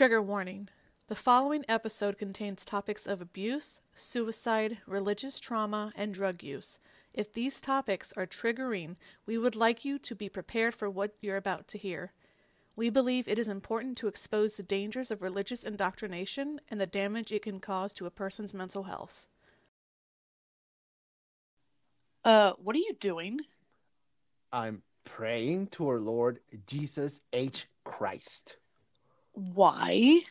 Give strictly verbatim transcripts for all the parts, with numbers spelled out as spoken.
Trigger warning. The following episode contains topics of abuse, suicide, religious trauma, and drug use. If these topics are triggering, we would like you to be prepared for what you're about to hear. We believe it is important to expose the dangers of religious indoctrination and the damage it can cause to a person's mental health. Uh, what are you doing? I'm praying to our Lord Jesus H. Christ. Why?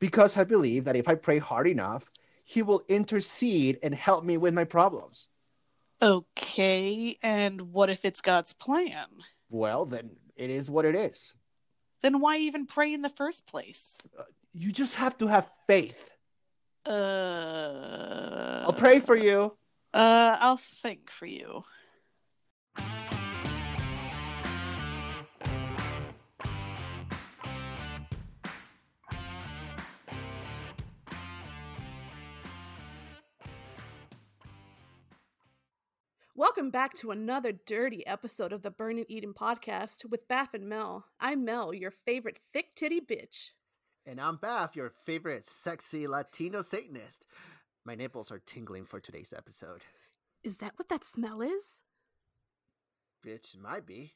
Because I believe that if I pray hard enough, he will intercede and help me with my problems. Okay, and what if it's God's plan? Well, then it is what it is. Then why even pray in the first place? Uh, you just have to have faith. Uh... I'll pray for you. Uh, I'll think for you. Welcome back to another dirty episode of the Burning Eden podcast with Baph and Mel. I'm Mel, your favorite thick titty bitch. And I'm Baph, your favorite sexy Latino Satanist. My nipples are tingling for today's episode. Is that what that smell is? Bitch, it might be.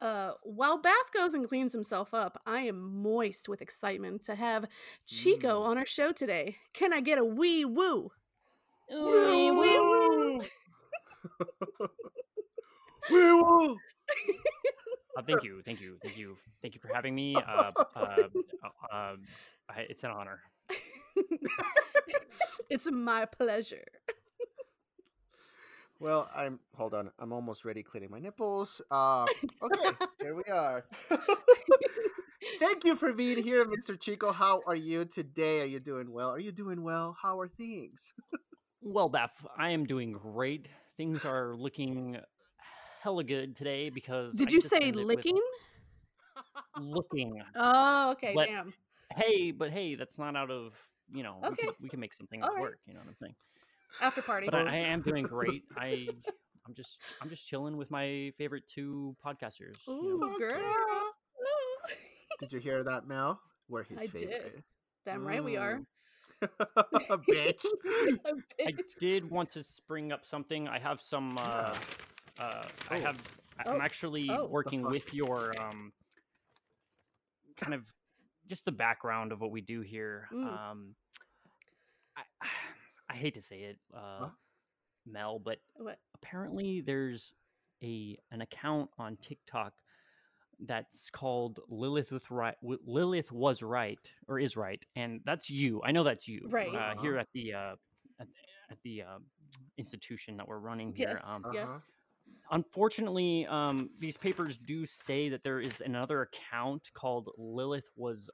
Uh, while Baph goes and cleans himself up, I am moist with excitement to have Chico mm. on our show today. Can I get a wee woo? Wee woo! Wee woo! Uh, thank you, thank you, thank you, thank you for having me. Uh, uh, uh, uh, it's an honor. It's my pleasure. Well, I'm. Hold on, I'm almost ready cleaning my nipples. Uh, okay, here we are. Thank you for being here, Mister Chico. How are you today? Are you doing well? Are you doing well? How are things? Well, Baph, I am doing great. Things are looking hella good today because... Did I you say licking? Looking. Oh, okay, but, damn. Hey, but hey, that's not out of, you know, okay. we, can, we can make something right. work, you know what I'm saying? After party. But I, I am doing great. I, I'm just I'm just chilling with my favorite two podcasters. Ooh, you know? Girl. Did you hear that, Mel? We're his I favorite. I did. Damn right mm. we are. A bitch. A bitch. I did want to spring up something. I have some. Uh, uh, oh. I have. I'm oh. actually oh. working with your um, kind of just the background of what we do here. Mm. Um, I, I hate to say it, uh, huh? Mel, but what? Apparently there's a an account on TikTok that's called Lilith with right Lilith was right or is right, and that's you. I know that's you, right? Uh, here at the uh at, at the uh institution that we're running here. Yes. Um, yes. Unfortunately, um these papers do say that there is another account called Lilith was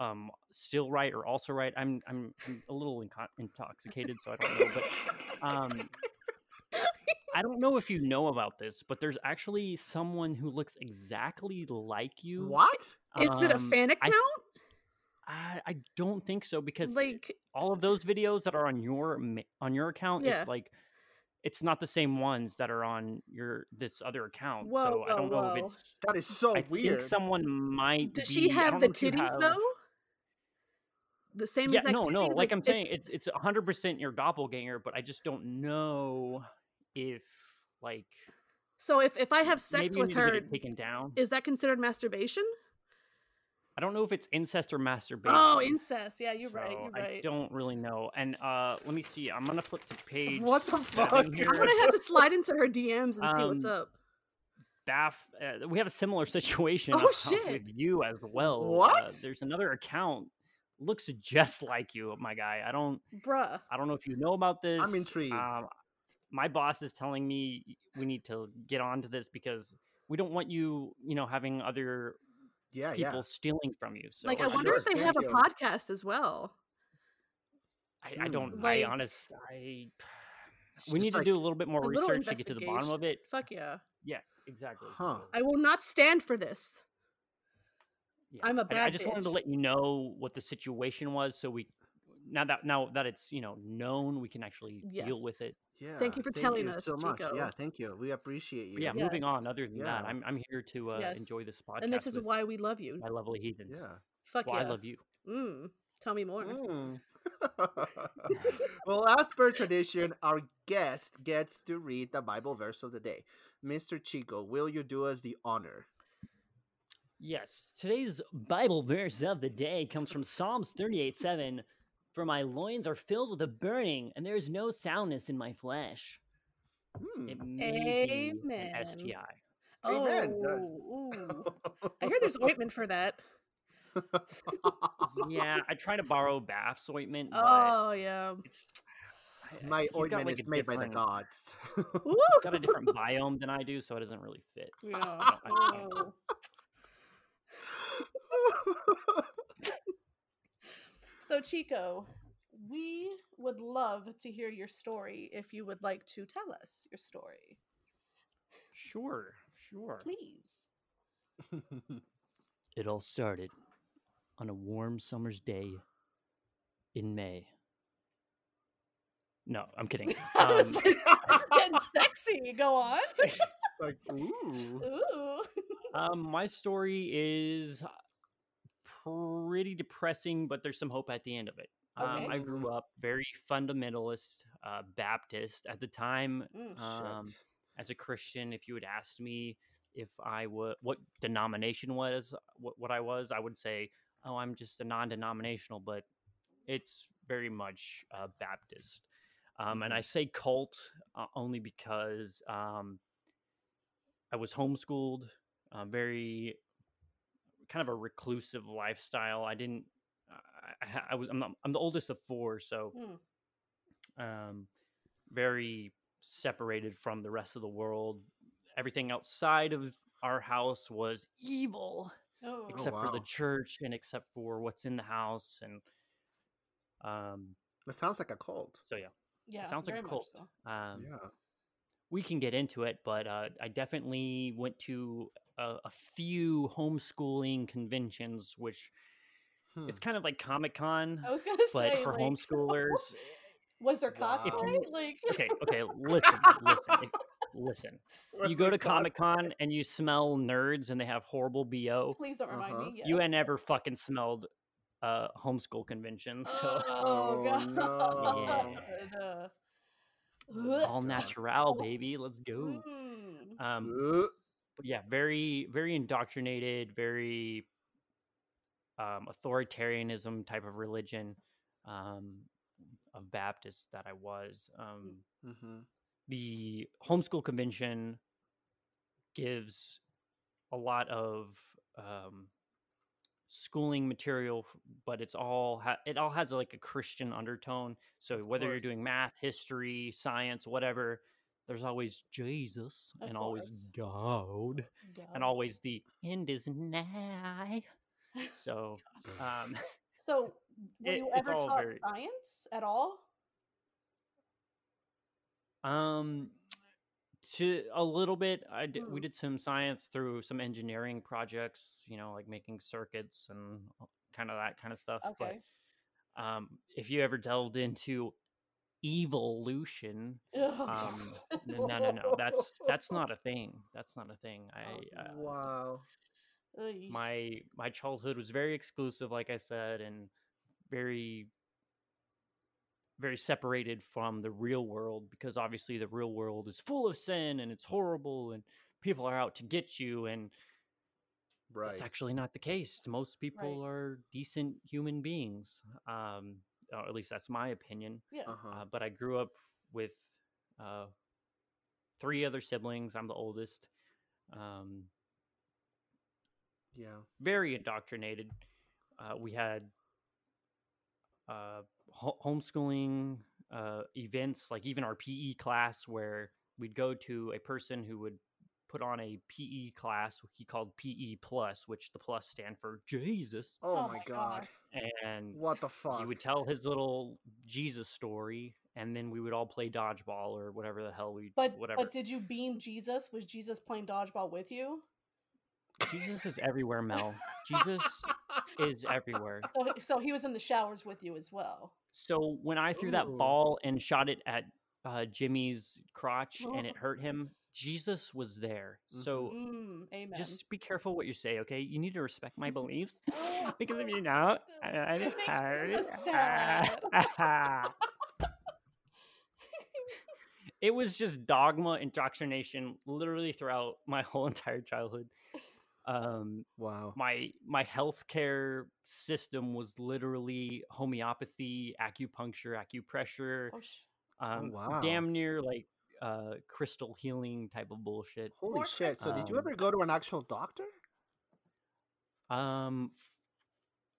um still right or also right. I'm I'm, I'm a little inco- intoxicated, so I don't know, but um I don't know if you know about this, but there's actually someone who looks exactly like you. What? Um, Is it a fan account? I, I don't think so, because like all of those videos that are on your on your account, yeah. It's like it's not the same ones that are on your this other account. Whoa, so whoa, I don't know whoa. if it's that is so I weird. I think someone might. Does be, she have the titties have, though? The same. Yeah, no, no. Like, like I'm it's, saying, it's it's one hundred percent your doppelganger, but I just don't know. If like so if if I have sex with her taken down, is that considered masturbation? I don't know if it's incest or masturbation. Oh, incest. Yeah, you're so right. You're right. I don't really know. And uh let me see. I'm gonna flip to page. What the fuck? I'm gonna have to slide into her D Ms and um, see what's up. Baph, uh, we have a similar situation oh, shit. with you as well. What? Uh, there's another account looks just like you, my guy. I don't Bruh. I don't know if you know about this. I'm intrigued. Um, My boss is telling me we need to get onto this because we don't want you, you know, having other yeah, people yeah. stealing from you. So like, I wonder sure. if they have a podcast as well. I, I don't. Like, I honestly, I, we need like to do a little bit more research to get to the bottom of it. Fuck yeah. Yeah, exactly. Huh. I will not stand for this. Yeah. I'm a bad. I, I just bitch. wanted to let you know what the situation was, so we now that now that it's you know known, we can actually yes. deal with it. Yeah. Thank you for thank telling you us so much. Chico. Yeah, thank you. We appreciate you. But yeah, yes. moving on. Other than yeah. that, I'm I'm here to uh, yes. enjoy this podcast. And this is why we love you. My lovely heathens. Yeah. Fuck why yeah. I love you. Mm. Tell me more. Mm. Well, as per tradition, our guest gets to read the Bible verse of the day. Mister Chico, will you do us the honor? Yes. Today's Bible verse of the day comes from Psalms thirty-eight seven. For my loins are filled with a burning, and there is no soundness in my flesh. Hmm. It may Amen. Be an S T I. Oh, Amen. I hear there's ointment for that. Yeah, I try to borrow Baph's ointment. Oh, yeah. I, my ointment like is made by the gods. It's got a different biome than I do, so it doesn't really fit. Yeah. I don't, I don't know. So, Chico, we would love to hear your story if you would like to tell us your story. Sure, sure. Please. It all started on a warm summer's day in May. No, I'm kidding. Um, getting sexy. Go on. Like, ooh. Ooh. Um, my story is pretty depressing, but there's some hope at the end of it. Okay. Um, I grew up very fundamentalist uh, Baptist at the time. Mm, um, as a Christian, if you had asked me if I would, what denomination was, what, what I was, I would say, oh, I'm just a non-denominational, but it's very much uh, Baptist. Um, and I say cult uh, only because um, I was homeschooled, uh, very kind of a reclusive lifestyle. I didn't, I, I was, I'm, not, I'm the oldest of four, so mm. um, very separated from the rest of the world. Everything outside of our house was evil, oh. except oh, wow. for the church and except for what's in the house. And um, it sounds like a cult. So yeah, yeah, it sounds like a cult. So. Um, yeah, we can get into it, but uh, I definitely went to a, a few homeschooling conventions, which hmm. it's kind of like Comic-Con. I was gonna but say, for like, homeschoolers. Was there cosplay? Wow. You, like... Okay, okay, listen, listen. If, Listen, What's you go to Comic-Con and you smell nerds and they have horrible B O. Please don't remind uh-huh. me. Yes. You had never fucking smelled uh, homeschool conventions. So. Oh, God. Oh, no. Yeah. All natural, baby. Let's go. Mm. Um, but yeah, very, very indoctrinated, very um, authoritarianism type of religion um, of Baptist that I was. Um, mm-hmm. The homeschool convention gives a lot of um, schooling material, but it's all ha- it all has like a Christian undertone. So whether you're doing math, history, science, whatever, there's always Jesus of and course. always God, God and always the end is nigh. So, um, so were you it, ever taught very... science at all? Um, to a little bit, I did, mm. we did some science through some engineering projects, you know, like making circuits and kind of that kind of stuff. Okay. But, um, if you ever delved into evolution, um, no, no, no, that's, that's not a thing. That's not a thing. I, uh, wow. My, my childhood was very exclusive, like I said, and very, very separated from the real world, because obviously the real world is full of sin and it's horrible and people are out to get you. And right. that's actually not the case. Most people right. are decent human beings. Um, or at least that's my opinion. Yeah. Uh-huh. Uh, but I grew up with uh, three other siblings. I'm the oldest. Um, yeah. Very indoctrinated. Uh, we had, uh, homeschooling uh, events, like even our P E class, where we'd go to a person who would put on a P E class he called P E plus, which the plus stand for Jesus. Oh, oh my God. God. And what the fuck? He would tell his little Jesus story, and then we would all play dodgeball or whatever the hell we but, whatever. But did you beam Jesus? Was Jesus playing dodgeball with you? Jesus is everywhere, Mel. Jesus is everywhere. So, so he was in the showers with you as well. So when I threw Ooh. that ball and shot it at uh, Jimmy's crotch oh. and it hurt him, Jesus was there. So mm, amen. Just be careful what you say, okay? You need to respect my beliefs because if you don't, I'm tired. It was just dogma, indoctrination, literally throughout my whole entire childhood. Um, wow. My my healthcare system was literally homeopathy, acupuncture, acupressure, oh, sh- um, oh, wow. damn near like uh, crystal healing type of bullshit. Holy More shit! Crystal. So, did you ever go to an actual doctor? Um,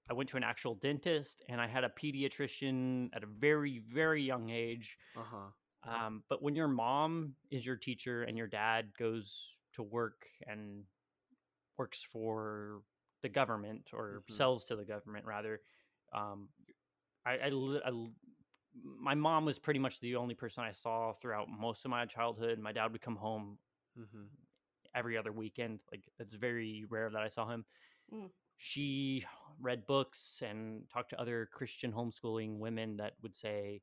I went to an actual dentist, and I had a pediatrician at a very, very young age. Uh huh. Um, but when your mom is your teacher and your dad goes to work and works for the government or mm-hmm. sells to the government, rather, um, I, I, I, my mom was pretty much the only person I saw throughout most of my childhood. My dad would come home mm-hmm. every other weekend. Like, it's very rare that I saw him. Mm. She read books and talked to other Christian homeschooling women that would say,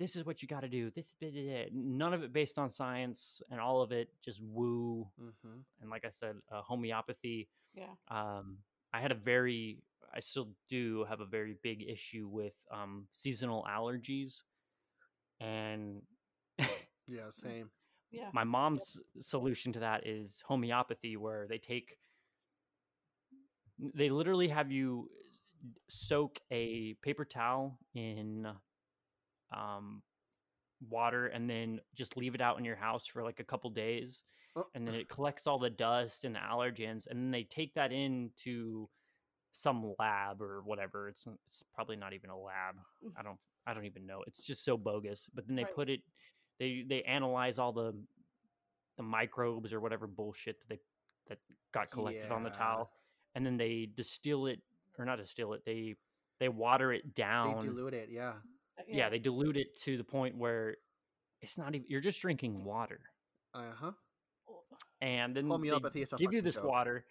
this is what you got to do. This is none of it based on science, and all of it just woo. Mm-hmm. And like I said, uh, homeopathy. Yeah. Um, I had a very, I still do have a very big issue with um, seasonal allergies, and yeah, same. Yeah. My mom's yeah. solution to that is homeopathy, where they take, they literally have you soak a paper towel in um water and then just leave it out in your house for like a couple days oh. and then it collects all the dust and the allergens, and then they take that into some lab or whatever. It's it's probably not even a lab. I don't I don't even know. It's just so bogus. But then they right. put it they they analyze all the the microbes or whatever bullshit that they that got collected yeah. on the towel, and then they distill it or not distill it they they water it down. They dilute it yeah Yeah. yeah, they dilute it to the point where it's not even, you're just drinking water. Uh-huh. And then homeopathy is a give you this joke. water,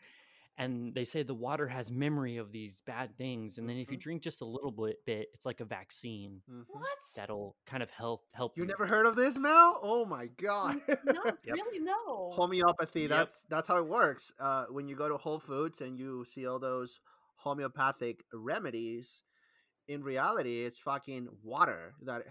and they say the water has memory of these bad things. And then mm-hmm. if you drink just a little bit, bit it's like a vaccine. Mm-hmm. What? That'll kind of help. help you, you never heard of this, Mal? Oh, my God. No, yep. really, no. Homeopathy, yep. that's that's how it works. Uh, when you go to Whole Foods and you see all those homeopathic remedies, in reality, it's fucking water that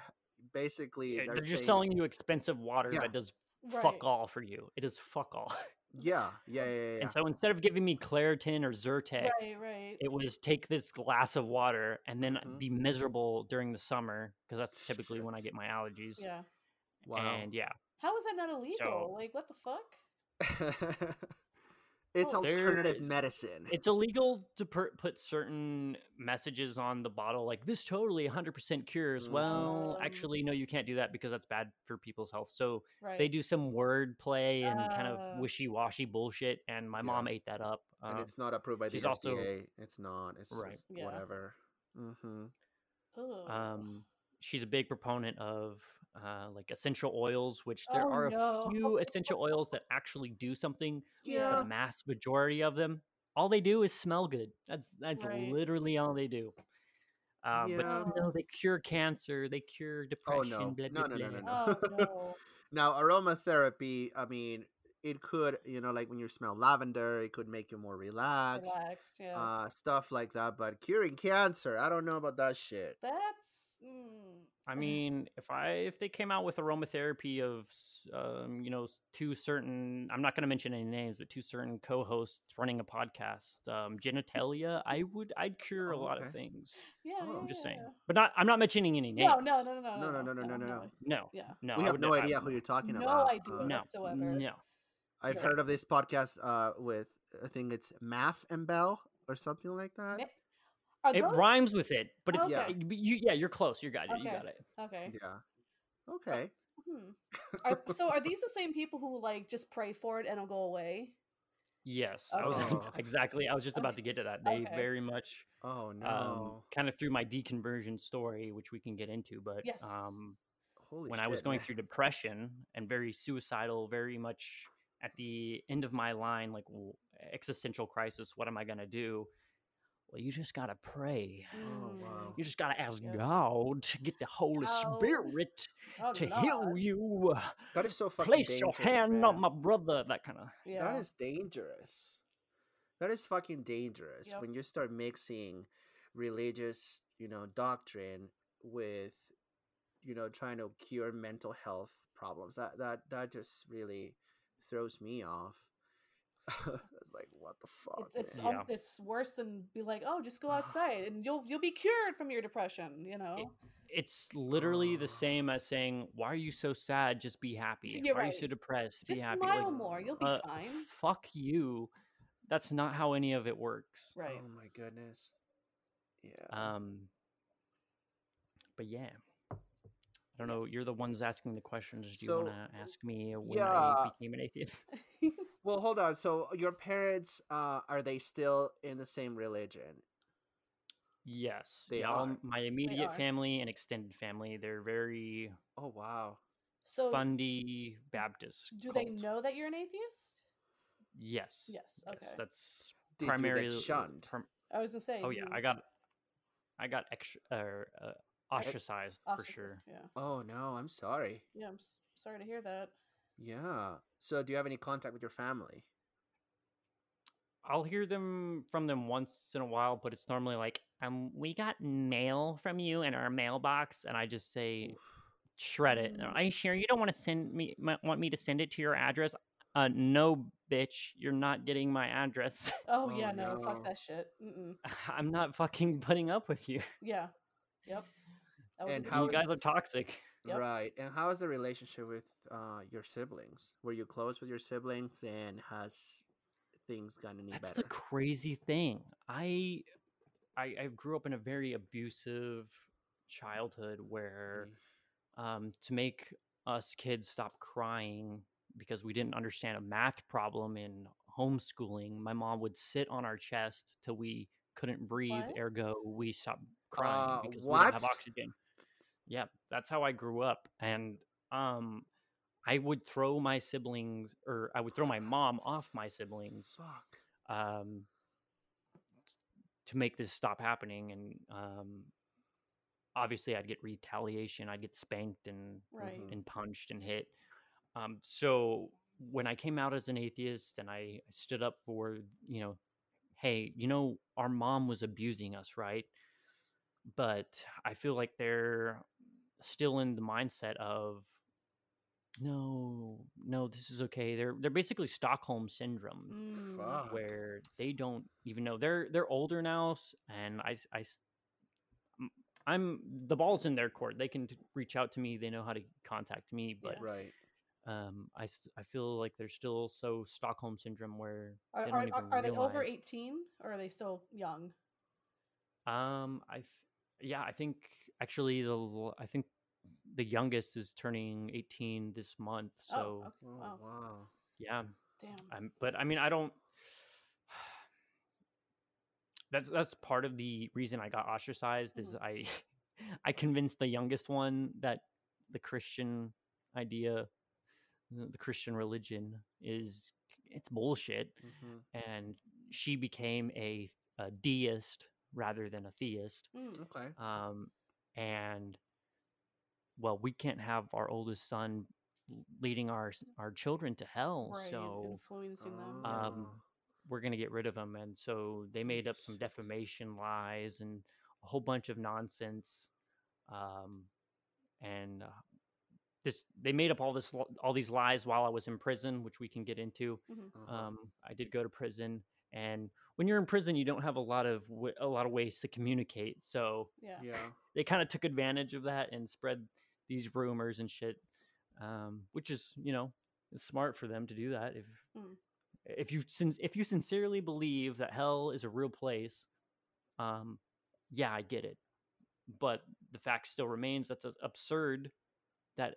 basically... Yeah, they're they're saying, just selling you expensive water yeah. that does right. fuck all for you. It is fuck all. Yeah. yeah, yeah, yeah. And so instead of giving me Claritin or Zyrtec, right, right. it was take this glass of water and then mm-hmm. be miserable during the summer, because that's typically when I get my allergies. Yeah. Wow. And yeah. How is that not illegal? So, like, what the fuck? It's oh, alternative medicine. It's illegal to per- put certain messages on the bottle, like this totally one hundred percent cures. Mm-hmm. Well, actually, no, you can't do that because that's bad for people's health. So right. they do some word play and uh, kind of wishy-washy bullshit, and my yeah. mom ate that up. Um, and it's not approved by the F D A. Also, it's not. It's right. just yeah. whatever. Mm-hmm. Um, she's a big proponent of uh, like essential oils, which there oh, are no. a few essential oils that actually do something. Yeah. The mass majority of them, all they do is smell good. That's that's right. literally all they do. Uh, yeah. But you know, they cure cancer, they cure depression. Oh, no. Blah, blah, no, no, no, no, no. Oh, no. Now, aromatherapy, I mean, it could, you know, like when you smell lavender, it could make you more relaxed. Relaxed, yeah. Uh, stuff like that. But curing cancer, I don't know about that shit. That's. I mean, if I if they came out with aromatherapy of, um, you know, two certain, I'm not going to mention any names, but two certain co-hosts running a podcast, um, genitalia, I would, I'd cure oh, a lot okay. of things. Yeah, oh. I'm just saying, but not, I'm not mentioning any names. No, no, no, no, no, no, no, no, no, no, no. no, yeah. no we have would, no idea I, who you're talking no about. No idea uh, no, whatsoever. No, I've yeah. heard of this podcast uh, with, I think it's Math and Bell or something like that. Yep. Are it those... rhymes with it, but it's okay. yeah. You, yeah, you're close. You got it. Okay. You got it. Okay. Yeah. Okay. Hmm. Are, so, are these the same people who like just pray for it and it'll go away? Yes. Okay. I was exactly. I was just okay. about to get to that. They okay. very much. Oh no! Um, kind of through my deconversion story, which we can get into, but yes. um, Holy when shit, I was going man. through depression and very suicidal, very much at the end of my line, like existential crisis. What am I gonna do? Well, you just gotta pray. Oh, wow. You just gotta ask yeah. God to get the Holy oh. Spirit oh, to God. heal you. That is so fucking Place dangerous. Place your hand man. on my brother. That kind of. Yeah. That is dangerous. That is fucking dangerous yep. when you start mixing religious, you know, doctrine with, you know, trying to cure mental health problems. That that that just really throws me off. It's like, what the fuck? It's it's, yeah. um, it's worse than be like, oh, just go outside and you'll you'll be cured from your depression. You know, it, it's literally the same as saying, why are you so sad? Just be happy. You're why right. are you so depressed? Just be happy. Smile like, more. You'll be uh, fine. Fuck you. That's not how any of it works. Right. Oh my goodness. Yeah. Um. But yeah. I don't know. You're the ones asking the questions. Do you so, want to ask me when yeah. I became an atheist? Well, hold on. So your parents, uh, are they still in the same religion? Yes. They yeah, are. My immediate are. family and extended family. They're very oh wow. So fundy Baptist. Do cult. They know that you're an atheist? Yes. Yes. Okay. Yes, that's Did primarily you get shunned. Prim- I was gonna say. Oh yeah, I got, I got extra. Uh, uh, ostracized I, for ostracized, sure yeah. Oh no, I'm sorry. Yeah, I'm s- sorry to hear that. Yeah. So do you have any contact with your family? I'll hear them from them once in a while, but it's normally like, um we got mail from you in our mailbox, and I just say Oof. shred it. Are you sure you don't want to send me want me to send it to your address? Uh no, bitch, you're not getting my address. Oh, oh yeah, no, no, fuck that shit. Mm-mm. I'm not fucking putting up with you. Yeah. Yep. And how you guys are toxic. Yep. Right. And how is the relationship with uh, your siblings? Were you close with your siblings, and has things gotten any better? That's the crazy thing. I, I I grew up in a very abusive childhood where um, to make us kids stop crying because we didn't understand a math problem in homeschooling, my mom would sit on our chest till we couldn't breathe. What? Ergo, we stopped crying uh, because what? we didn't have oxygen. Yeah, that's how I grew up. And um, I would throw my siblings, or I would throw my mom off my siblings. Fuck. Um, to make this stop happening. And um, obviously I'd get retaliation. I'd get spanked and, right. and punched and hit. Um, so when I came out as an atheist and I stood up for, you know, hey, you know, our mom was abusing us, right? But I feel like they're still in the mindset of, no, no, this is okay. They're they're basically Stockholm syndrome, Fuck. where they don't even know they're they're older now, and I I I'm the ball's in their court. They can reach out to me. They know how to contact me. But yeah. right. Um, I, I feel like they're still so Stockholm syndrome where are they, are, are, are they over eighteen, or are they still young? Um, I, yeah, I think actually the I think the youngest is turning eighteen this month. So, oh, okay. oh, wow, yeah, damn. I'm, but I mean, I don't. That's that's part of the reason I got ostracized mm-hmm. is I, I convinced the youngest one that the Christian idea. The Christian religion is it's bullshit. Mm-hmm. And she became a, a deist rather than a theist. Mm, okay. Um, and well, we can't have our oldest son leading our, our children to hell. Right, so influencing them. Um, we're going to get rid of them. And so they made up some defamation lies and a whole bunch of nonsense. Um, and, uh, This, they made up all this, all these lies while I was in prison, which we can get into. Mm-hmm. Um, I did go to prison, and when you're in prison, you don't have a lot of w- a lot of ways to communicate. So yeah, yeah. they kind of took advantage of that and spread these rumors and shit, um, which is, you know, it's smart for them to do that. If mm. if you if you sincerely believe that hell is a real place, um, yeah, I get it, but the fact still remains that's absurd. That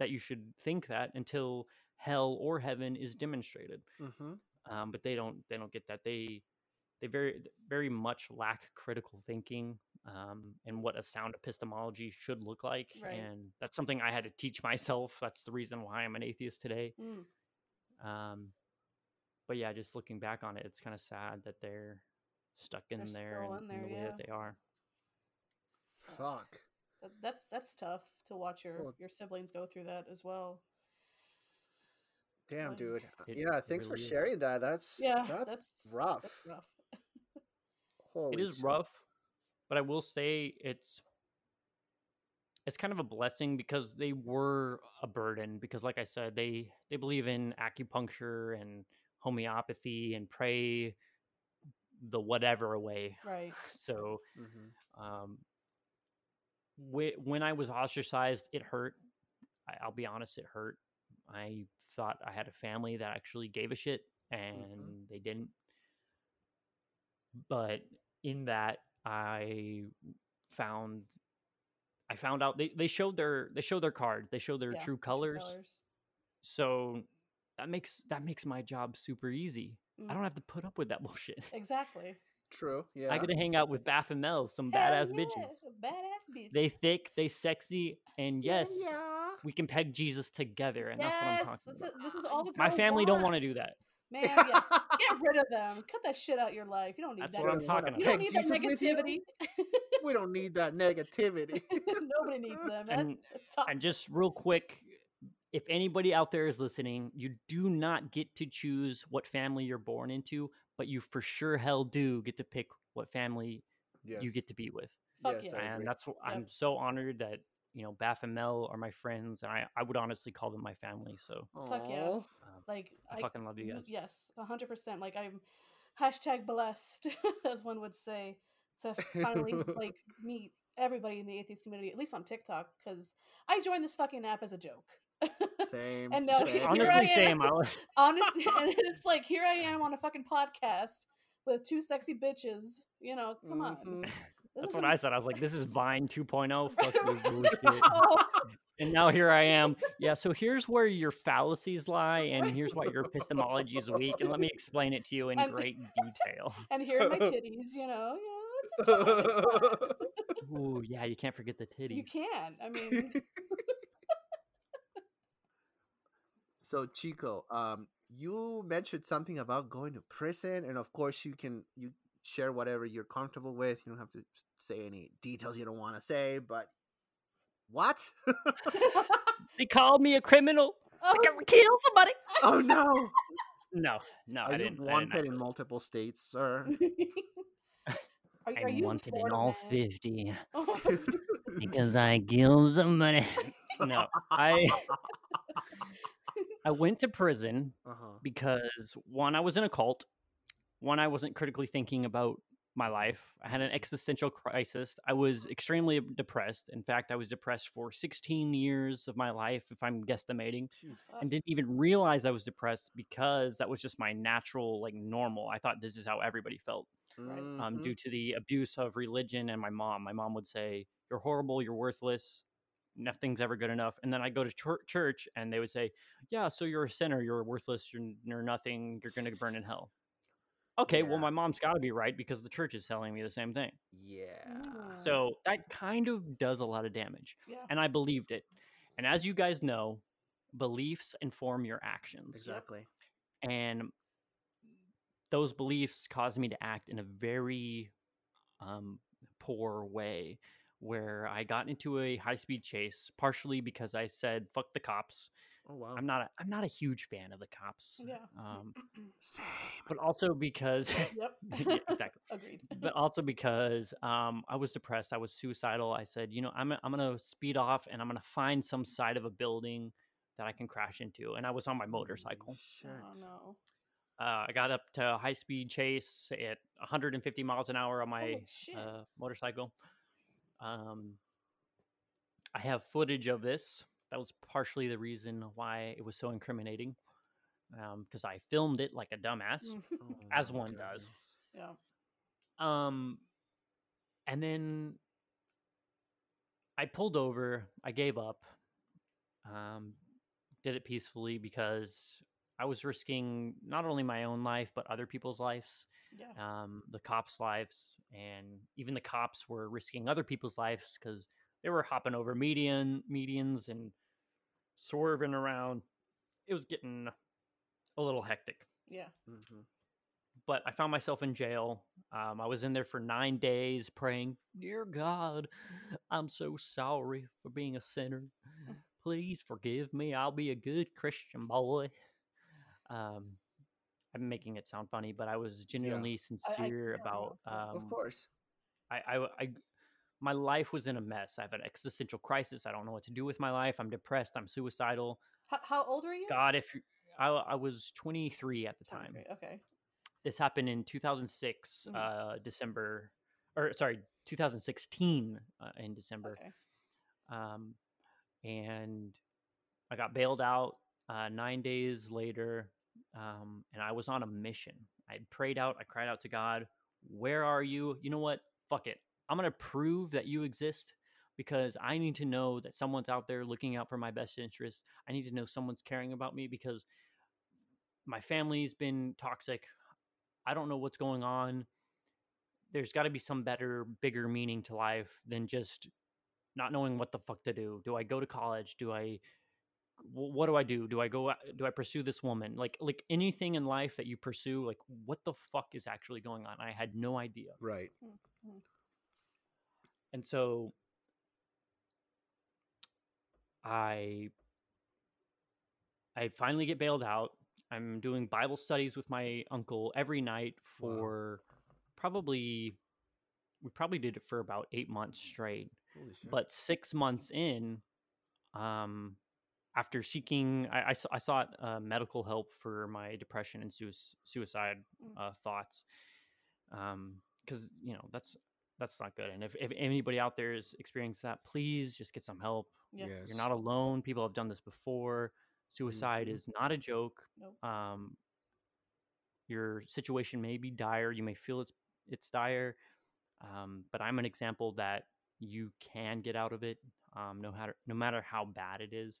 that you should think that until hell or heaven is demonstrated, mm-hmm. um, but they don't they don't get that. They they very very much lack critical thinking um, and what a sound epistemology should look like. Right. And that's something I had to teach myself. That's the reason why I'm an atheist today. Mm. Um, but yeah, just looking back on it, it's kind of sad that they're stuck in there, and in there, the way yeah. that they are. Fuck. That, that's that's tough to watch your, well, your siblings go through that as well. Damn, like, dude. It, yeah, thanks really for sharing is. that. That's yeah, that's, that's rough. That's rough. Holy it is shit. rough, but I will say it's it's kind of a blessing because they were a burden. Because, like I said, they they believe in acupuncture and homeopathy and pray the whatever away. Right. So, mm-hmm. um, wh- when I was ostracized, it hurt. I- I'll be honest, it hurt. I thought I had a family that actually gave a shit, and mm-hmm. they didn't. But in that, I found, I found out they, they showed their, they showed their card. They showed their yeah, true colors. True colors. So that makes, that makes my job super easy. Mm. I don't have to put up with that bullshit. Exactly. True. Yeah. I get to hang out with Baph and Mel, some Hell badass yeah, bitches. Badass bitches. They thick, they sexy, and yes, yeah, yeah. we can peg Jesus together, and yes, that's what I'm talking about. This is all the my family want. don't want to do that. Man, yeah. Get rid of them. Cut that shit out of your life. You don't need that's that. That's what I'm talking about. You don't need Jesus that negativity. We don't need that negativity. Nobody needs them. And, and just real quick, if anybody out there is listening, you do not get to choose what family you're born into, but you for sure hell do get to pick what family yes. you get to be with. Fuck yes, yeah. And that's what, yeah. I'm so honored that, you know, Baph and Mel are my friends, and I, I would honestly call them my family. So fuck yeah. Uh, like I, I fucking love you guys. Yes, one hundred percent. Like I'm hashtag blessed, as one would say, to finally like meet everybody in the atheist community, at least on TikTok, because I joined this fucking app as a joke. Same. And no, same. Here, honestly, I am. same. I was... Honestly, and it's like here I am on a fucking podcast with two sexy bitches. You know, come mm-hmm. on. This That's what I said. I was like, "This is Vine two point oh." Fuck this bullshit. And now here I am. Yeah. So here's where your fallacies lie, and here's why your epistemology is weak. And let me explain it to you in and, great detail. And here are my titties. You know. You know. It's fun. Ooh, yeah. You can't forget the titties. You can. I mean. So Chico, um, you mentioned something about going to prison, and of course you can you share whatever you're comfortable with. You don't have to say any details you don't want to say. But what? They called me a criminal oh. because I killed somebody. Oh no! no, no, are I didn't. You wanted I didn't in multiple states, sir. are, are I'm you wanted in all man? fifty oh. because I killed somebody. No, I. I went to prison uh-huh. because, one, I was in a cult. One, I wasn't critically thinking about my life. I had an existential crisis. I was extremely depressed. In fact, I was depressed for sixteen years of my life, if I'm guesstimating. Jeez. And didn't even realize I was depressed because that was just my natural, like, normal. I thought this is how everybody felt. Mm-hmm. Um, due to the abuse of religion and my mom. My mom would say, "You're horrible. You're worthless. Nothing's ever good enough." And then I go to ch- church and they would say, "Yeah, so you're a sinner, you're worthless, you're, you're nothing, you're going to burn in hell." Okay, yeah. Well, my mom's got to be right because the church is telling me the same thing. Yeah. So that kind of does a lot of damage. Yeah. And I believed it. And as you guys know, beliefs inform your actions. Exactly. And those beliefs caused me to act in a very um, poor way, where I got into a high-speed chase, partially because I said, "Fuck the cops." Oh wow! I'm not. A, I'm not a huge fan of the cops. Yeah. Um, Same. But also because. Yep. Yeah, exactly. Agreed. But also because um, I was depressed. I was suicidal. I said, you know, I'm I'm gonna speed off, and I'm gonna find some side of a building that I can crash into. And I was on my motorcycle. Shit. Oh no. Uh, I got up to a high-speed chase at one hundred fifty miles an hour on my uh, motorcycle. Um, I have footage of this. That was partially the reason why it was so incriminating, um, because I filmed it like a dumbass, oh, as one goodness. does. Yeah. Um, and then I pulled over. I gave up. Um, did it peacefully because I was risking not only my own life but other people's lives. Yeah. Um, the cops' lives, and even the cops were risking other people's lives because they were hopping over median medians and swerving around. It was getting a little hectic. Yeah. Mm-hmm. but I found myself in jail. Um, I was in there for nine days praying, "Dear God, I'm so sorry for being a sinner. Please forgive me. I'll be a good Christian boy." Um, I'm making it sound funny, but I was genuinely yeah. sincere I, I, about. Um, of course, I, I, I, my life was in a mess. I have an existential crisis. I don't know what to do with my life. I'm depressed. I'm suicidal. How, how old are you? God, if you, I, I was twenty-three at the time. twenty-three, okay. This happened in two thousand six, mm-hmm. uh, December, or sorry, two thousand sixteen uh, in December. Okay. Um, and I got bailed out uh, nine days later. Um, and I was on a mission. I prayed out. I cried out to God, "Where are you? You know what? Fuck it. I'm going to prove that you exist, because I need to know that someone's out there looking out for my best interest. I need to know someone's caring about me, because my family's been toxic. I don't know what's going on. There's got to be some better, bigger meaning to life than just not knowing what the fuck to do. Do I go to college? Do I, what do I do? Do I go, do I pursue this woman? Like, like anything in life that you pursue, like what the fuck is actually going on?" I had no idea. Right. Mm-hmm. And so I, I finally get bailed out. I'm doing Bible studies with my uncle every night for wow. probably, we probably did it for about eight months straight. Holy shit. But six months in, um, after seeking, I, I, I sought uh, medical help for my depression and su- suicide uh, thoughts. Um, 'cause you know, that's, that's not good. And if, if anybody out there has experienced that, please just get some help. Yes. Yes. You're not alone. People have done this before. Suicide mm-hmm. is not a joke. Nope. Um, your situation may be dire. You may feel it's it's dire, um, but I'm an example that you can get out of it. Um, no matter no matter how bad it is,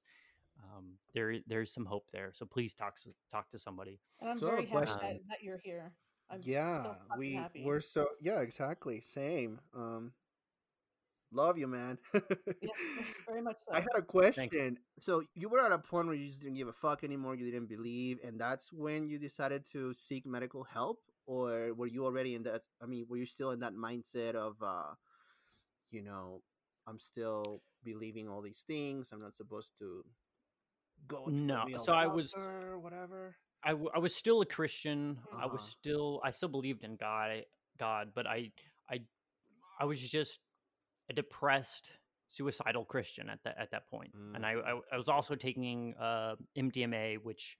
um, there there's some hope there. So please talk talk to somebody. And I'm so very happy that, that you're here. I'm yeah, so we happy. We're so yeah, exactly same. Um, Love you, man. Yes, very much so. I had a question. You. So you were at a point where you just didn't give a fuck anymore. You didn't believe. And that's when you decided to seek medical help? Or were you already in that? I mean, were you still in that mindset of, uh, you know, I'm still believing all these things. I'm not supposed to go to no. the real so doctor, I was, whatever. I, w- I was still a Christian. Uh-huh. I was still, I still believed in God, God, but I, I, I was just a depressed, suicidal Christian at that at that point. Mm. And I, I I was also taking uh, M D M A, which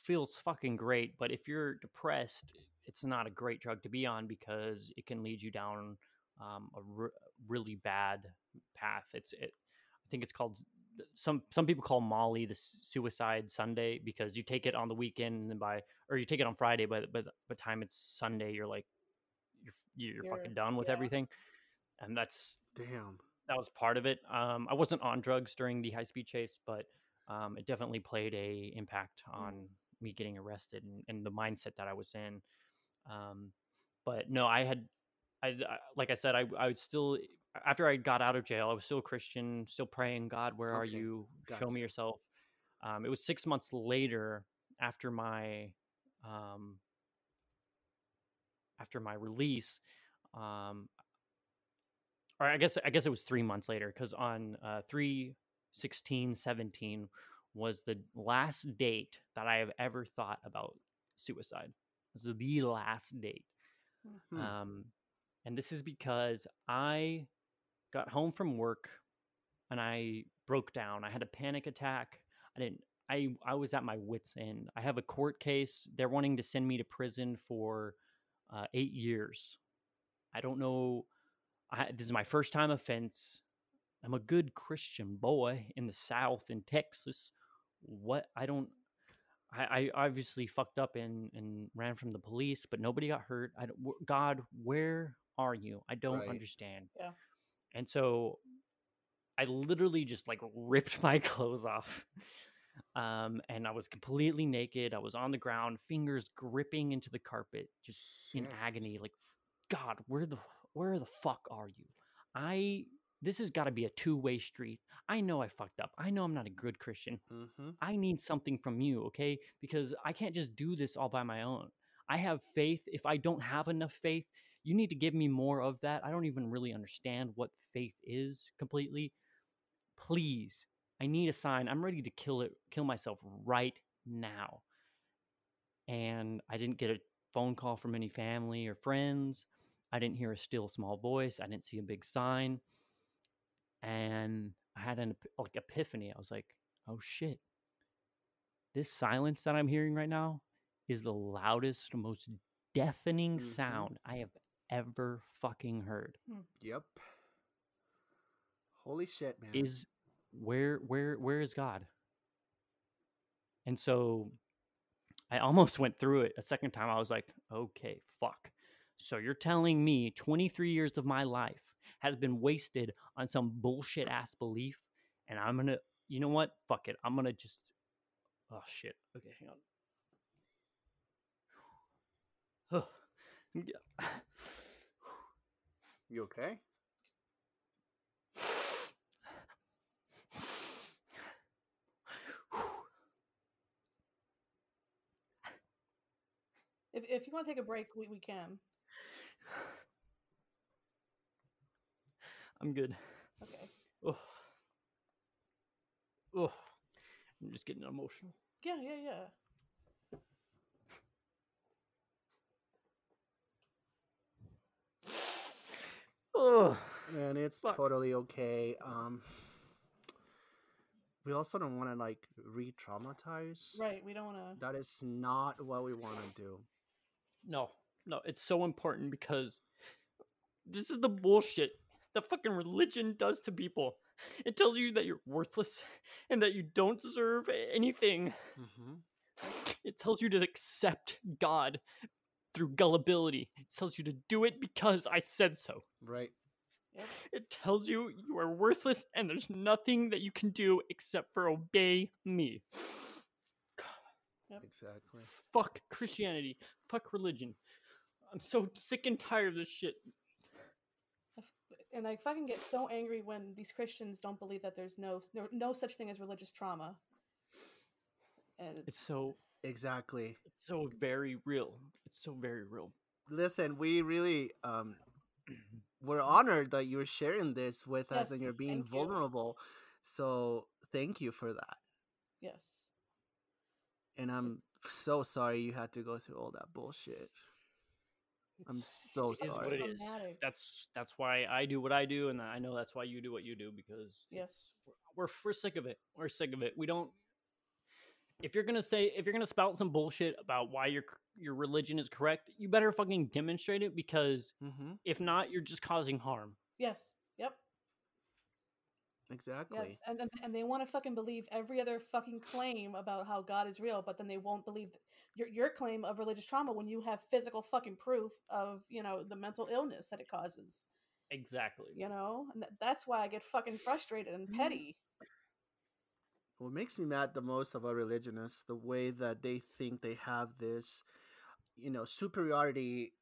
feels fucking great. But if you're depressed, it's not a great drug to be on, because it can lead you down um, a re- really bad path. It's it. I think it's called some some people call Molly the suicide Sunday, because you take it on the weekend and by or you take it on Friday, but by, by the time it's Sunday, you're like you're you're, you're fucking done with yeah. everything. And that's damn. That was part of it. Um, I wasn't on drugs during the high speed chase, but um, it definitely played a impact on mm. me getting arrested and, and the mindset that I was in. Um, but no, I had, I, I like I said, I I would still after I got out of jail, I was still a Christian, still praying, "God, where okay. are you? Gotcha. Show me yourself." Um, it was six months later after my um, after my release. Um, Or I guess I guess it was three months later, because on uh, three sixteen seventeen was the last date that I have ever thought about suicide. This is the last date. Mm-hmm. Um, and this is because I got home from work and I broke down. I had a panic attack. I didn't. I, I was at my wit's end. I have a court case. They're wanting to send me to prison for uh, eight years. I don't know. I, this is my first time offense. I'm a good Christian boy in the South in Texas. What I don't, I, I obviously fucked up and, and ran from the police, but nobody got hurt. I don't, God, where are you? I don't right. understand. Yeah. And so I literally just like ripped my clothes off. Um, and I was completely naked. I was on the ground, fingers gripping into the carpet, just in Shit. agony. Like, God, where the Where the fuck are you? I, this has got to be a two-way street. I know I fucked up. I know I'm not a good Christian. Mm-hmm. I need something from you, okay? Because I can't just do this all by my own. I have faith. If I don't have enough faith, you need to give me more of that. I don't even really understand what faith is completely. Please, I need a sign. I'm ready to kill it, kill myself right now. And I didn't get a phone call from any family or friends. I didn't hear a still small voice. I didn't see a big sign. And I had an like epiphany. I was like, oh shit. This silence that I'm hearing right now is the loudest, most deafening mm-hmm. sound I have ever fucking heard. Yep. Holy shit, man. Is where where where is God? And so I almost went through it a second time. I was like, okay, fuck. So you're telling me twenty-three years of my life has been wasted on some bullshit ass belief, and I'm going to, you know what? Fuck it. I'm going to just, oh shit. Okay, hang on. Oh. Yeah. You okay? If if you want to take a break, we, we can. I'm good. Okay. Oh. Oh. I'm just getting emotional. Yeah, yeah, yeah. Oh. And it's Fuck. totally okay. Um, we also don't want to like re-traumatize. Right, we don't want to. That is not what we want to do. No, no, it's so important because this is the bullshit that fucking religion does to people. It tells you that you're worthless and that you don't deserve anything. Mm-hmm. It tells you to accept God through gullibility. It tells you to do it because I said so. Right. Yep. It tells you you are worthless and there's nothing that you can do except for obey me. Yep. Exactly. Fuck Christianity. Fuck religion. I'm so sick and tired of this shit. And I fucking get so angry when these Christians don't believe that there's no no, no such thing as religious trauma. And it's, it's so exactly. It's so very real. It's so very real. Listen, we really um we're honored that you're sharing this with yes, us and you're being vulnerable. You. So thank you for that. Yes. And I'm so sorry you had to go through all that bullshit. I'm so sorry. It is what it is. That's that's why I do what I do, and I know that's why you do what you do because yes, we're, we're we're sick of it. We're sick of it. We don't. If you're gonna say if you're gonna spout some bullshit about why your your religion is correct, you better fucking demonstrate it because mm-hmm. if not, you're just causing harm. Yes. Yep. Exactly. Yeah. And and they want to fucking believe every other fucking claim about how God is real, but then they won't believe your your claim of religious trauma when you have physical fucking proof of, you know, the mental illness that it causes. Exactly. You know, and th- that's why I get fucking frustrated and petty. What makes me mad the most about religion is the way that they think they have this, you know, superiority,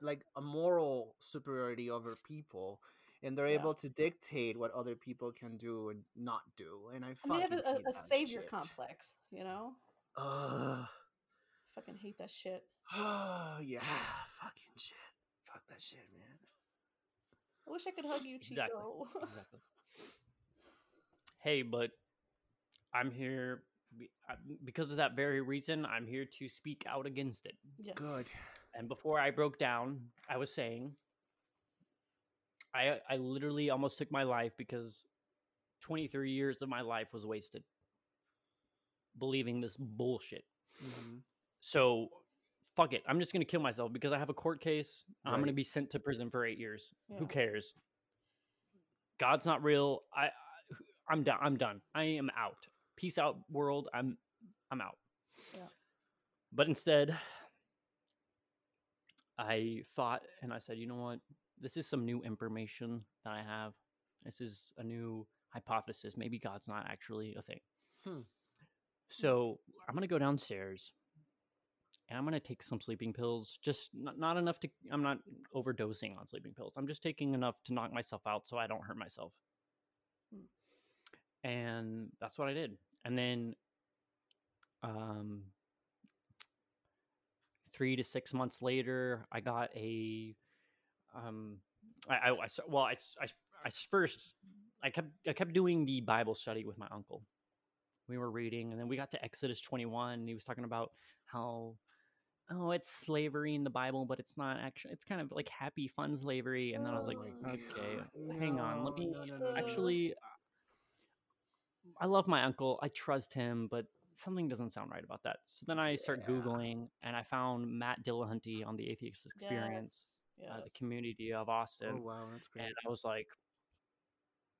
like a moral superiority over people. And they're yeah. able to dictate what other people can do and not do. And I fucking and they have a, a, a savior shit. complex, you know? Ugh. I fucking hate that shit. Oh, yeah. Fucking shit. Fuck that shit, man. I wish I could hug you, Chico. Exactly. Exactly. Hey, but I'm here because of that very reason. I'm here to speak out against it. Yes. Good. And before I broke down, I was saying... I I literally almost took my life because twenty-three years of my life was wasted believing this bullshit. Mm-hmm. So fuck it. I'm just going to kill myself because I have a court case. Right. I'm going to be sent to prison for eight years. Yeah. Who cares? God's not real. I I'm done. I'm done. I am out. Peace out, world. I'm I'm out. Yeah. But instead I thought and I said, you know what? This is some new information that I have. This is a new hypothesis. Maybe God's not actually a thing. Hmm. So I'm going to go downstairs and I'm going to take some sleeping pills. Just not, not enough to, I'm not overdosing on sleeping pills. I'm just taking enough to knock myself out so I don't hurt myself. Hmm. And that's what I did. And then um, three to six months later, I got a, um, I, I, I well, I, I, I first, I kept, I kept doing the Bible study with my uncle. We were reading, and then we got to Exodus twenty-one, and he was talking about how, oh, it's slavery in the Bible, but it's not actually, it's kind of like happy, fun slavery. And then I was like, okay, hang on. Let me actually, I love my uncle. I trust him, but something doesn't sound right about that. So then I start yeah. Googling, and I found Matt Dillahunty on the Atheist Experience, yes. Yes. Uh, the community of Austin. Oh, wow, that's great. And I was like,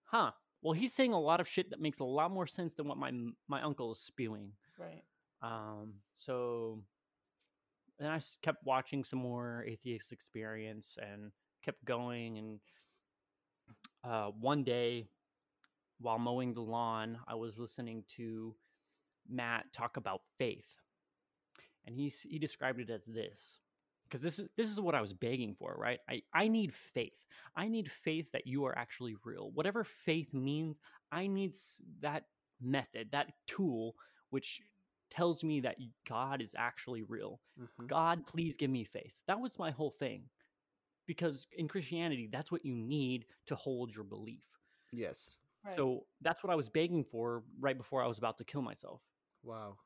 huh. Well, he's saying a lot of shit that makes a lot more sense than what my my uncle is spewing. Right. Um. So then I kept watching some more Atheist Experience and kept going. And uh, one day, while mowing the lawn, I was listening to Matt talk about faith, and he he described it as this, because this is this is what I was begging for, right? I I need faith. I need faith that you are actually real. Whatever faith means, I need that method, that tool, which tells me that God is actually real. Mm-hmm. God, please give me faith. That was my whole thing, because in Christianity, that's what you need to hold your belief. Yes. Right. So that's what I was begging for right before I was about to kill myself. Wow.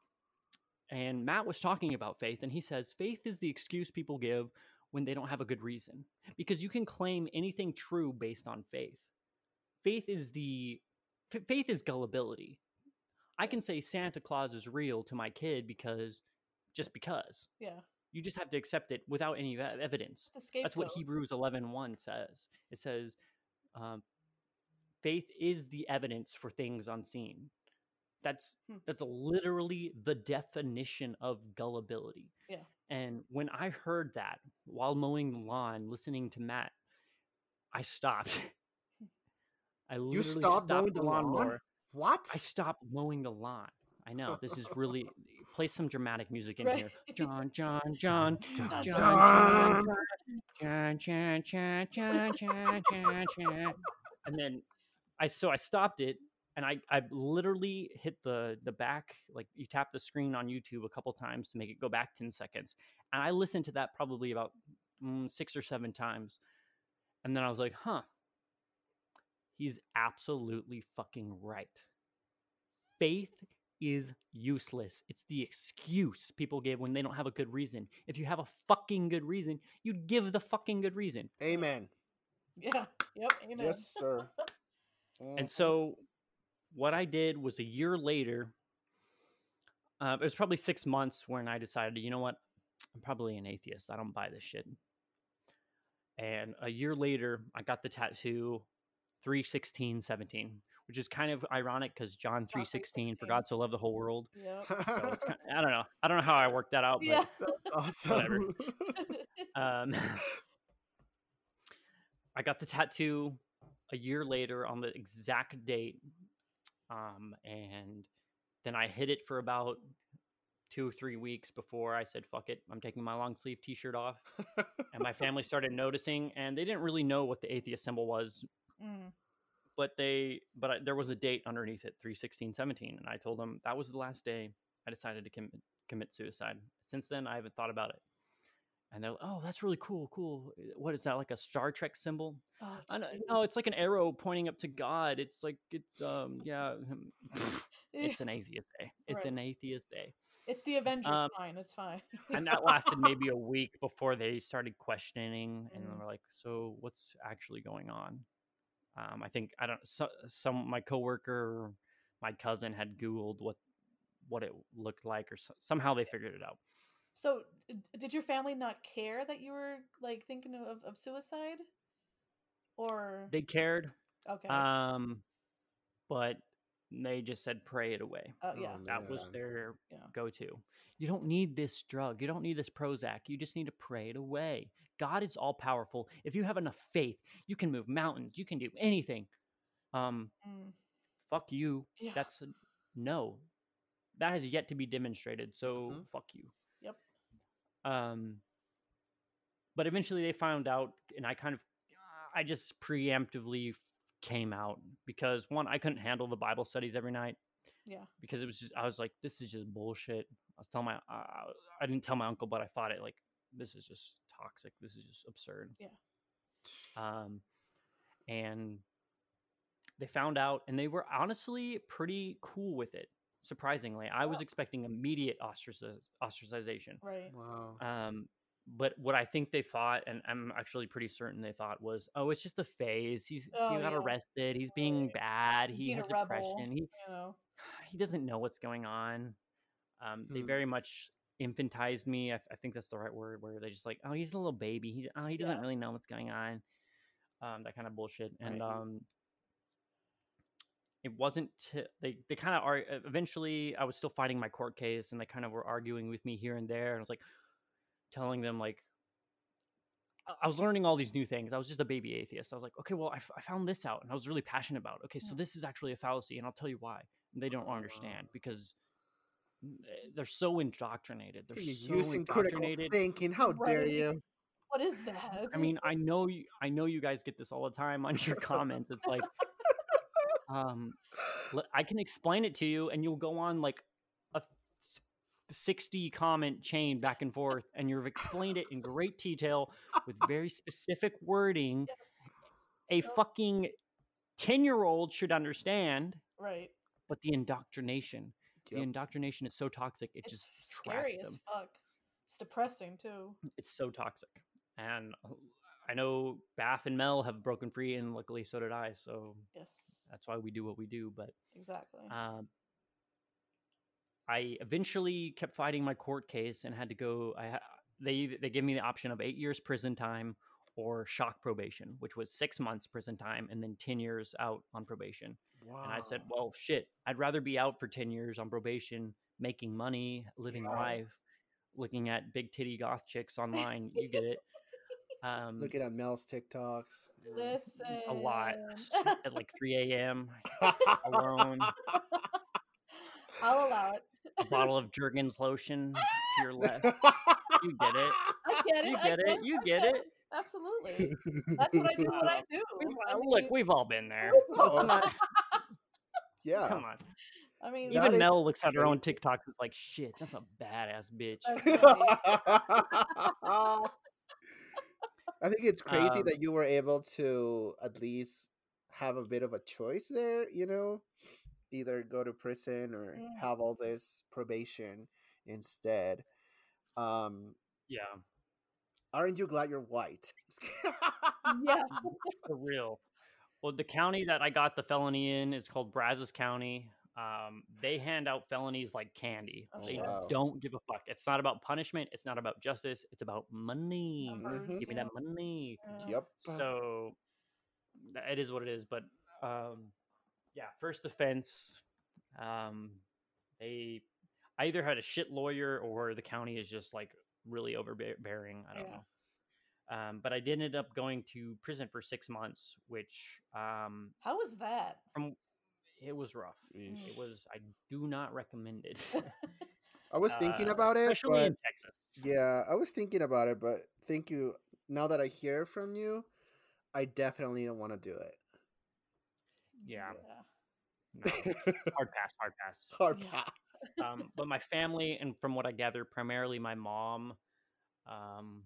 And Matt was talking about faith, and he says, faith is the excuse people give when they don't have a good reason, because you can claim anything true based on faith. Faith is the f- faith is gullibility. I can say Santa Claus is real to my kid because just because. Yeah. You just have to accept it without any evidence. That's what Hebrews eleven one says. It says, um, faith is the evidence for things unseen. That's that's literally the definition of gullibility. Yeah. And when I heard that while mowing the lawn, listening to Matt, I stopped. I literally you stopped, stopped mowing the lawnmower. Lawn? What? I stopped mowing the lawn. I know this is really play some dramatic music in right. here. John, John, John, John, John, John, John, John, John, John, John, John, John, and then I so I stopped it. And I, I literally hit the the back, like you tap the screen on YouTube a couple times to make it go back ten seconds. And I listened to that probably about mm, six or seven times. And then I was like, huh, he's absolutely fucking right. Faith is useless. It's the excuse people give when they don't have a good reason. If you have a fucking good reason, you'd give the fucking good reason. Amen. Yeah. Yep. Amen. Yes, sir. And so... what I did was a year later, uh, it was probably six months when I decided, you know what, I'm probably an atheist. I don't buy this shit. And a year later, I got the tattoo three sixteen seventeen, which is kind of ironic because John three sixteen, for God so loved the whole world. Yep. So it's kind of, I don't know. I don't know how I worked that out, but yeah. That's awesome. Whatever. um, I got the tattoo a year later on the exact date. Um, and then I hid it for about two or three weeks before I said, fuck it, I'm taking my long sleeve t-shirt off. And my family started noticing, and they didn't really know what the atheist symbol was, mm. but they, but I, there was a date underneath it, three sixteen seventeen. And I told them that was the last day I decided to com- commit suicide. Since then, I haven't thought about it. And they're like, oh, that's really cool, cool. What is that, like a Star Trek symbol? Oh, I know, no, it's like an arrow pointing up to God. It's like, it's, um, yeah, it's an atheist day. It's right. an atheist day. It's the Avengers um, sign, it's fine. And that lasted maybe a week before they started questioning. And mm. we're like, so what's actually going on? Um, I think, I don't, so, some, my coworker, my cousin had Googled what, what it looked like, or so, somehow they figured it out. So did your family not care that you were like thinking of, of suicide, or they cared? Okay. Um, but they just said, pray it away. Oh, yeah. That yeah. was their yeah. go-to. You don't need this drug. You don't need this Prozac. You just need to pray it away. God is all powerful. If you have enough faith, you can move mountains. You can do anything. Um, mm. fuck you. Yeah. That's a, no, that has yet to be demonstrated. So mm-hmm. fuck you. Um, but eventually they found out, and I kind of, I just preemptively came out because one, I couldn't handle the Bible studies every night. Yeah. Because it was just, I was like, this is just bullshit. I was telling my, uh, I didn't tell my uncle, but I thought it like, this is just toxic. This is just absurd. Yeah. Um, and they found out, and they were honestly pretty cool with it. Surprisingly, I was oh. expecting immediate ostrac- ostracization. Right. Wow. Um, but what I think they thought, and I'm actually pretty certain they thought, was, oh, it's just a phase. He's oh, he got yeah. arrested. He's being right. bad. He being has depression. He, you know. he doesn't know what's going on. Um, mm. They very much infantized me. I, I think that's the right word, where they just like, oh, he's a little baby. He, oh, he doesn't yeah. really know what's going on. Um, that kind of bullshit. And right. um, it wasn't, t- they, they kind of are, eventually I was still fighting my court case, and they kind of were arguing with me here and there. And I was like, telling them, like, I was learning all these new things. I was just a baby atheist. I was like, okay, well, I, f- I found this out, and I was really passionate about it. Okay, yeah. so this is actually a fallacy, and I'll tell you why. And they don't oh, understand wow. because they're so indoctrinated. They're so using critical thinking. How right. dare you? What is that? I mean, I know you, I know you guys get this all the time on your comments. It's like, um, I can explain it to you, and you'll go on like a sixty comment chain back and forth, and you've explained it in great detail with very specific wording. Yes. A yep. fucking ten year old should understand. Right. But the indoctrination, yep. the indoctrination is so toxic. It it's just scary as them. Fuck. It's depressing too. It's so toxic. And I know Baph and Mel have broken free, and luckily so did I. So yes, that's why we do what we do. But exactly. Um, I eventually kept fighting my court case and had to go. I they they gave me the option of eight years prison time or shock probation, which was six months prison time and then ten years out on probation. Wow. And I said, well, shit, I'd rather be out for ten years on probation, making money, living yeah. life, looking at big titty goth chicks online. You get it. Um, looking at Mel's TikToks. Listen. A lot. At like three a.m. alone. I'll allow it. A bottle of Jergens lotion to your left. You get it. I get it. You get, get it. You get, get it. it. Absolutely. That's what I do. Wow. What I do. We've, I mean, look, we've all been there. Not, yeah. Come on. I mean, even Mel is, looks at her own TikToks. It's like, shit, that's a badass bitch. I think it's crazy um, that you were able to at least have a bit of a choice there. You know. Either go to prison or yeah. have all this probation instead. Um, yeah. Aren't you glad you're white? Yeah. For real. Well, the county that I got the felony in is called Brazos County. Um, they hand out felonies like candy. Oh, they wow. don't give a fuck. It's not about punishment. It's not about justice. It's about money. Mm-hmm. Give me that money. Yeah. Yep. So it is what it is, but, um, yeah, first offense. Um, they, I either had a shit lawyer or the county is just like really overbearing. I don't yeah. know. Um, but I did end up going to prison for six months, which um, how was that? Um, it was rough. Mm. It was. I do not recommend it. I was thinking uh, about it, especially but, in Texas. Yeah, I was thinking about it, but thank you. Now that I hear from you, I definitely don't want to do it. Yeah, yeah. No. hard pass, hard pass, hard pass. Um, but my family, and from what I gather, primarily my mom, um,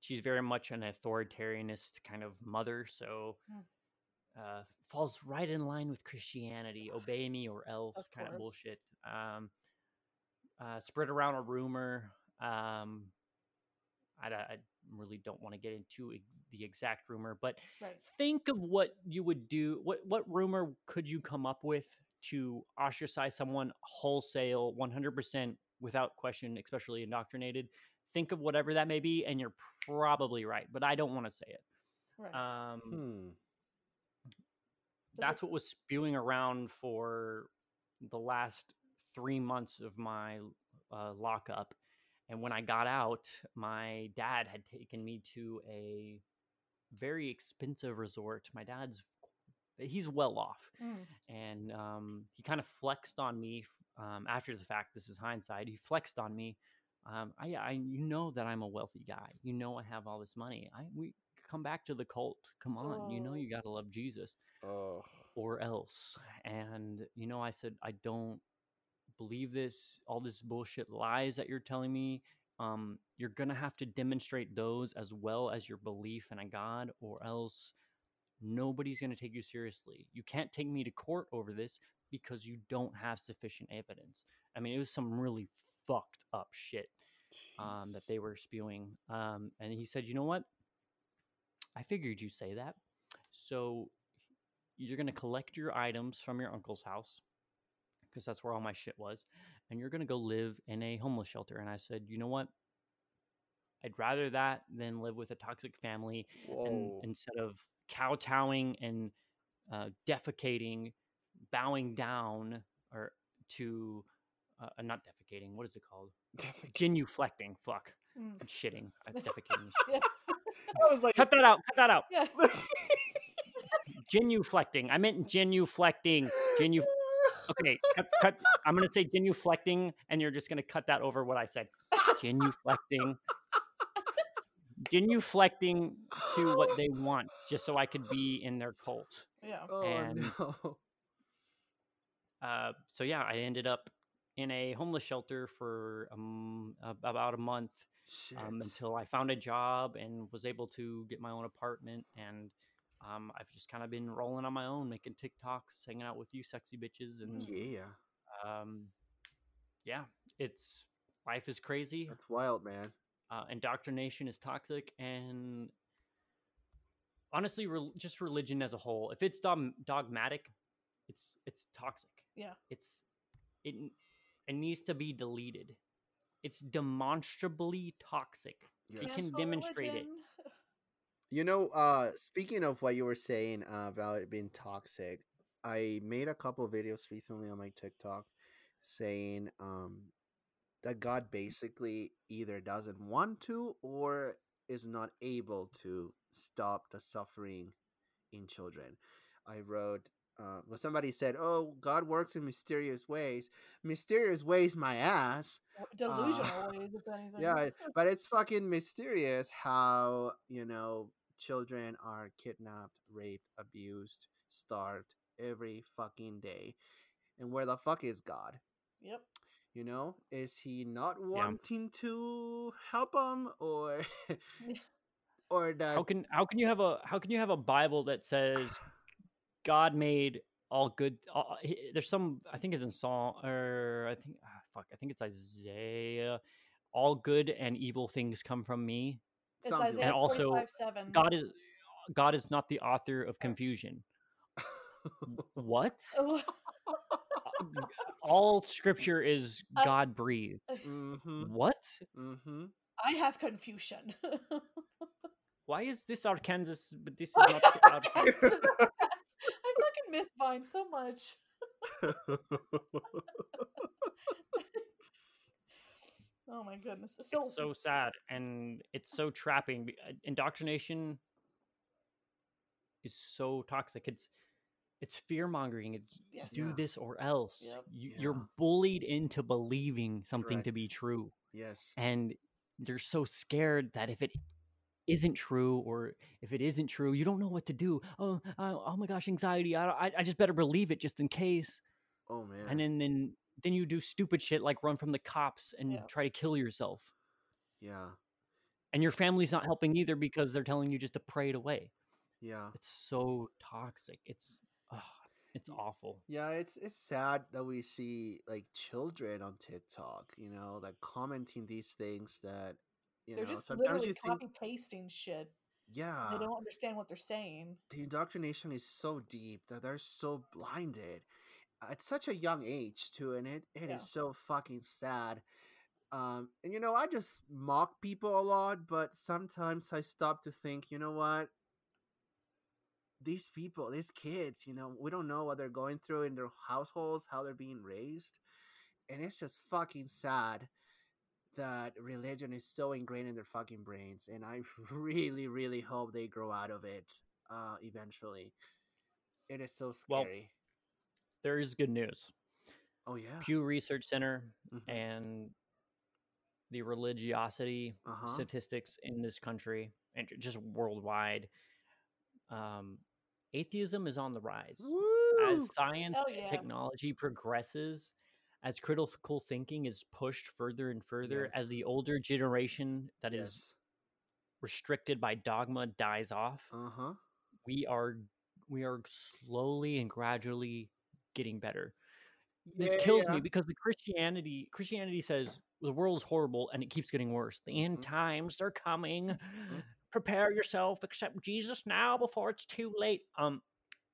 she's very much an authoritarianist kind of mother, so uh, falls right in line with Christianity, obey me or else of kind course. Of bullshit. Um, uh, spread around a rumor. Um, I, I really don't want to get into the exact rumor, but right. think of what you would do. What what rumor could you come up with to ostracize someone wholesale, one hundred percent without question, especially indoctrinated? Think of whatever that may be, and you're probably right, but I don't want to say it. Right. Um, hmm. That's it- what was spewing around for the last three months of my uh, lockup. And when I got out, my dad had taken me to a very expensive resort. My dad's, he's well off. Mm. And um, he kind of flexed on me um, after the fact. This is hindsight. He flexed on me. Um, I, I, you know that I'm a wealthy guy. You know I have all this money. I we come back to the cult. Come on. Oh. You know you got to love Jesus oh. or else. And, you know, I said, I don't believe this, all this bullshit lies that you're telling me. um, you're going to have to demonstrate those as well as your belief in a God, or else nobody's going to take you seriously. You can't take me to court over this because you don't have sufficient evidence. I mean, it was some really fucked up shit um, that they were spewing. Um, and he said, you know what? I figured you'd say that. So you're going to collect your items from your uncle's house, because that's where all my shit was, and you're going to go live in a homeless shelter. And I said, you know what? I'd rather that than live with a toxic family, and instead of kowtowing and uh, defecating, bowing down or to, uh, not defecating, what is it called? Defec- Genuflecting, fuck. Mm. I'm shitting. I'm defecating. Yeah. I was like, cut that out, cut that out. Yeah. Genuflecting. I meant genuflecting. Genu. Okay, cut, cut. I'm going to say genuflecting, and you're just going to cut that over what I said. Genuflecting. Genuflecting to what they want, just so I could be in their cult. Yeah. Oh, and, no. Uh, so, yeah, I ended up in a homeless shelter for um, about a month um, until I found a job and was able to get my own apartment. And Um, I've just kind of been rolling on my own, making TikToks, hanging out with you sexy bitches. And yeah. Um, yeah, it's, life is crazy. That's wild, man. Uh, indoctrination is toxic. And honestly, re- just religion as a whole, if it's dom- dogmatic, it's, it's toxic. Yeah. It's, it, it needs to be deleted. It's demonstrably toxic. Yes. You can demonstrate religion. It. You know, uh, speaking of what you were saying uh, about it being toxic, I made a couple of videos recently on my TikTok saying um, that God basically either doesn't want to or is not able to stop the suffering in children. I wrote, uh, well, somebody said, oh, God works in mysterious ways. Mysterious ways, my ass. Delusional uh, ways, if anything. Yeah, but it's fucking mysterious how, you know, children are kidnapped, raped, abused, starved every fucking day. And where the fuck is God? Yep. You know, is he not wanting yeah. to help them, or or does... how can how can you have a how can you have a Bible that says God made all good? All, there's some, I think it's in Psalm, or I think ah, fuck I think it's Isaiah. All good and evil things come from me. It's Isaiah and also, forty-five seven. God is God is not the author of confusion. What? All scripture is God breathed. Mm-hmm. What? Mm-hmm. I have confusion. Why is this Arkansas? But this is not Arkansas. I fucking miss Vine so much. Oh my goodness. So, it's so sad, and it's so trapping. Indoctrination is so toxic. It's it's fear-mongering. It's yes. do yeah. this or else. Yep. You, yeah. You're bullied into believing something Correct. To be true. Yes. And they're so scared that if it isn't true, or if it isn't true, you don't know what to do. Oh, oh, oh my gosh, anxiety. I, I I just better believe it just in case. Oh, man. And then... then Then you do stupid shit like run from the cops and yeah. try to kill yourself. Yeah. And your family's not helping either, because they're telling you just to pray it away. Yeah. It's so toxic. It's uh, it's awful. Yeah, it's it's sad that we see like children on TikTok, you know, like commenting these things that you they're know, just sometimes you copy think... pasting shit. Yeah. They don't understand what they're saying. The indoctrination is so deep that they're so blinded at such a young age too, and it, it yeah. is so fucking sad. Um, and you know, I just mock people a lot, but sometimes I stop to think, you know what? These people, these kids, you know, we don't know what they're going through in their households, how they're being raised. And it's just fucking sad that religion is so ingrained in their fucking brains. And I really, really hope they grow out of it uh, eventually. It is so scary. Well, there is good news. Oh, yeah. Pew Research Center mm-hmm. and the religiosity uh-huh. statistics in this country and just worldwide. Um, atheism is on the rise. Woo! As science oh, yeah. and technology progresses. as critical thinking is pushed further and further, yes. as the older generation that yes. is restricted by dogma dies off, uh-huh. we are we are slowly and gradually getting better. This yeah, kills yeah. me because the Christianity Christianity says the world is horrible and it keeps getting worse. The end mm-hmm. times are coming. Mm-hmm. Prepare yourself, accept Jesus now before it's too late. Um,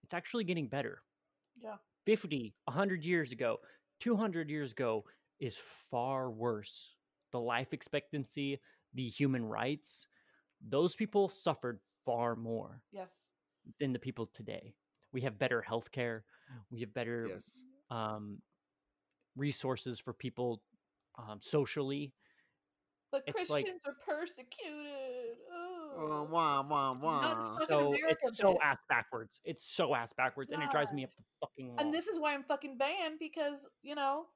it's actually getting better. Yeah. fifty, one hundred years ago, two hundred years ago is far worse. The life expectancy, the human rights, those people suffered far more yes. than the people today. We have better healthcare. We have better yes. um, resources for people um, socially. But it's Christians like, are persecuted. Oh, wah, wah, wah. It's so America, it's so bitch. ass backwards. It's so ass backwards, God. And it drives me up the fucking wall. And this is why I'm fucking banned, because you know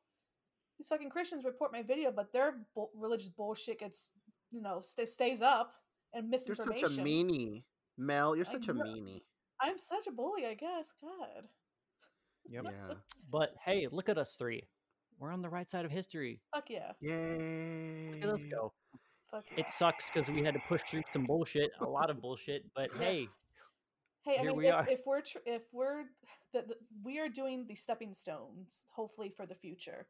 these fucking Christians report my video, but their bu- religious bullshit gets you know st- stays up and misinformation. You're such a meanie, Mel. You're such I, a meanie. I'm such a bully, I guess. God. Yep. Yeah. But hey, look at us three. We're on the right side of history. Fuck yeah. Yay. Okay, let's go. Fuck yeah. It sucks because we had to push through some bullshit, a lot of bullshit, but hey. Hey, I mean, we if, are. if we're, tr- if we're, the, the, we are doing the stepping stones, hopefully for the future.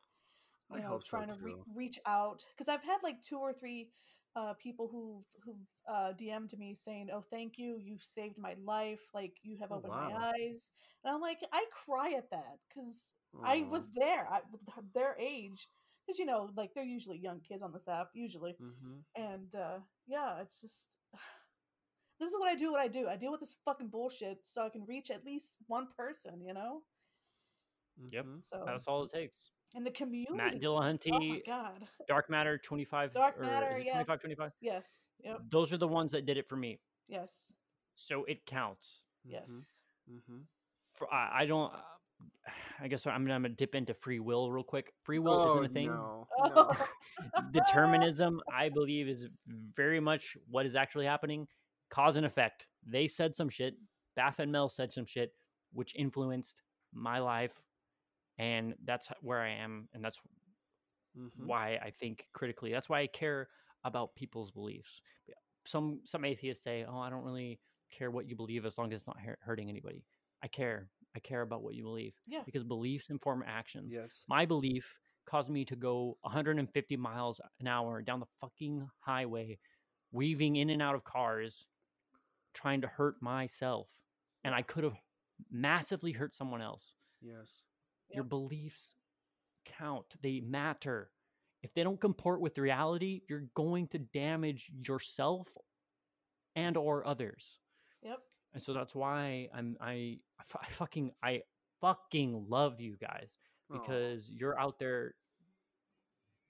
You I know, hope trying so to re- reach out. Because I've had like two or three uh, people who've, who've uh, D M'd me saying, oh, thank you. You've saved my life. Like, you have opened oh, wow. my eyes. And I'm like, I cry at that because. I was there at their age because, you know, like they're usually young kids on this app, usually. Mm-hmm. And uh, yeah, it's just, this is what I do, what I do. I deal with this fucking bullshit so I can reach at least one person, you know? Yep. So that's all it takes. And the community. Matt Dillahunty. Oh my God. Dark Matter twenty-five. Dark Matter, yes. twenty-five twenty-five? Yes. Yep. Those are the ones that did it for me. Yes. So it counts. Yes. Mm-hmm. For, I, I don't... Uh, I guess I'm gonna, I'm gonna dip into free will real quick. Free will oh, isn't a thing. No, no. Determinism, I believe, is very much what is actually happening. Cause and effect. They said some shit. Baph and Mel said some shit, which influenced my life, and that's where I am, and that's mm-hmm. why I think critically. That's why I care about people's beliefs. Some some atheists say, "Oh, I don't really care what you believe as long as it's not hurting anybody." I care. I care about what you believe. Yeah. Because beliefs inform actions. Yes. My belief caused me to go one hundred fifty miles an hour down the fucking highway, weaving in and out of cars, trying to hurt myself. And I could have massively hurt someone else. Yes. Your yeah. beliefs count. They matter. If they don't comport with reality, you're going to damage yourself and or others. Yep. And so that's why I'm I, I fucking I fucking love you guys, because aww. You're out there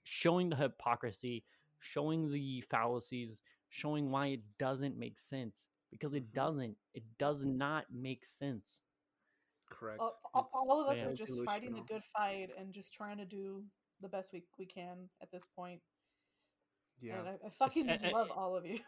showing the hypocrisy, showing the fallacies, showing why it doesn't make sense, because it mm-hmm. doesn't. It does not make sense. Correct. All, all of us yeah, are just fighting the good fight and just trying to do the best we, we can at this point. Yeah, and I, I fucking it's, love I, I, all of you.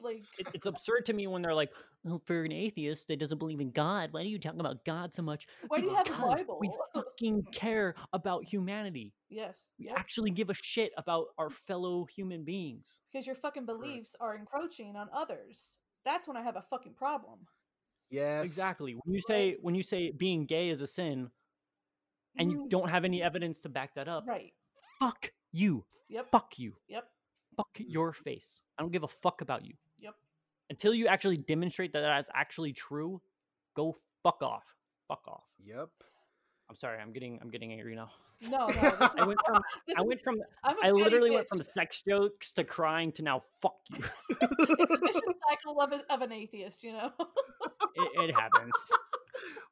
Like, it, it's absurd to me when they're like, well, "For an atheist that doesn't believe in God, why do you talk about God so much? Why do you have a Bible? We fucking care about humanity. Yes, we yep. actually give a shit about our fellow human beings. Because your fucking beliefs right. are encroaching on others. That's when I have a fucking problem. Yes, exactly. When you say when you say being gay is a sin, and mm. you don't have any evidence to back that up, right? Fuck you. Yep. Fuck you. Yep. Fuck your face. I don't give a fuck about you. Yep. Until you actually demonstrate that that's actually true, go fuck off. Fuck off. Yep. I'm sorry. I'm getting. I'm getting angry now. No, no. This is, I went from. I went from. I'm a I literally bitch. went from sex jokes to crying to now. Fuck you. It's a vicious cycle of, of an atheist, you know. it, it happens.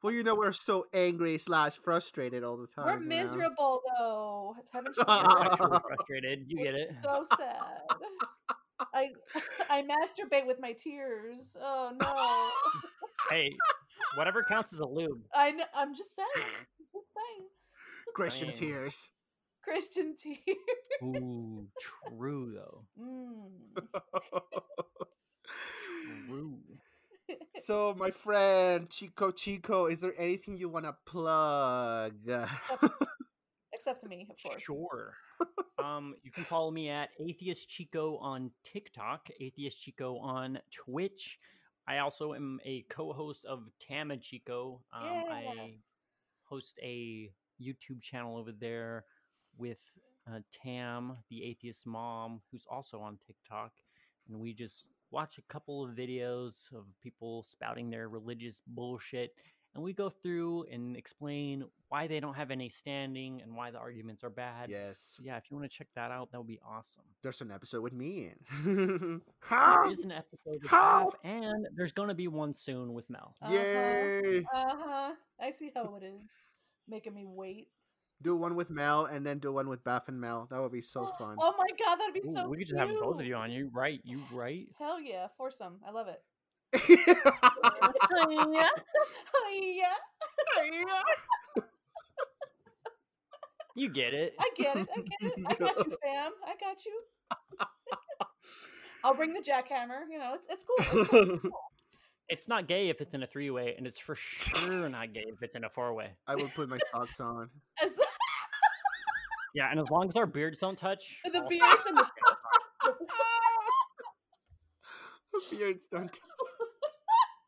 Well, you know, we're so angry slash frustrated all the time. We're miserable, you know? Though. Haven't you been frustrated? You get it. So sad. I I masturbate with my tears. Oh, no. Hey, whatever counts as a lube. I know, I'm just saying. Just saying. Christian Dang. tears. Christian tears. Ooh, true, though. Mm. True. So, my friend Chico Chico, is there anything you want to plug? Except, except except me, of course. Sure. um, you can follow me at AtheistChico on TikTok, AtheistChico on Twitch. I also am a co-host of Tam and Chico. Um, I host a YouTube channel over there with uh, Tam, the atheist mom, who's also on TikTok. And we just watch a couple of videos of people spouting their religious bullshit. And we go through and explain why they don't have any standing and why the arguments are bad. Yes. So yeah, if you want to check that out, that would be awesome. There's an episode with me. How? There is an episode with Baph, and there's going to be one soon with Mel. Uh-huh. Yay. Uh-huh. I see how it is. Making me wait. Do one with Mel and then do one with Baph and Mel. That would be so fun. Oh my god, that'd be Ooh, so. We could just have both of you on. You right, you right. Hell yeah, foursome. I love it. yeah, yeah, yeah. You get it. I get it. I get it. I got you, Sam. I got you. I'll bring the jackhammer. You know, it's it's cool. It's cool. It's cool. It's not gay if it's in a three-way, and it's for sure not gay if it's in a four-way. I would put my socks on. As yeah, and as long as our beards don't touch. The I'll beards and the The beards don't touch.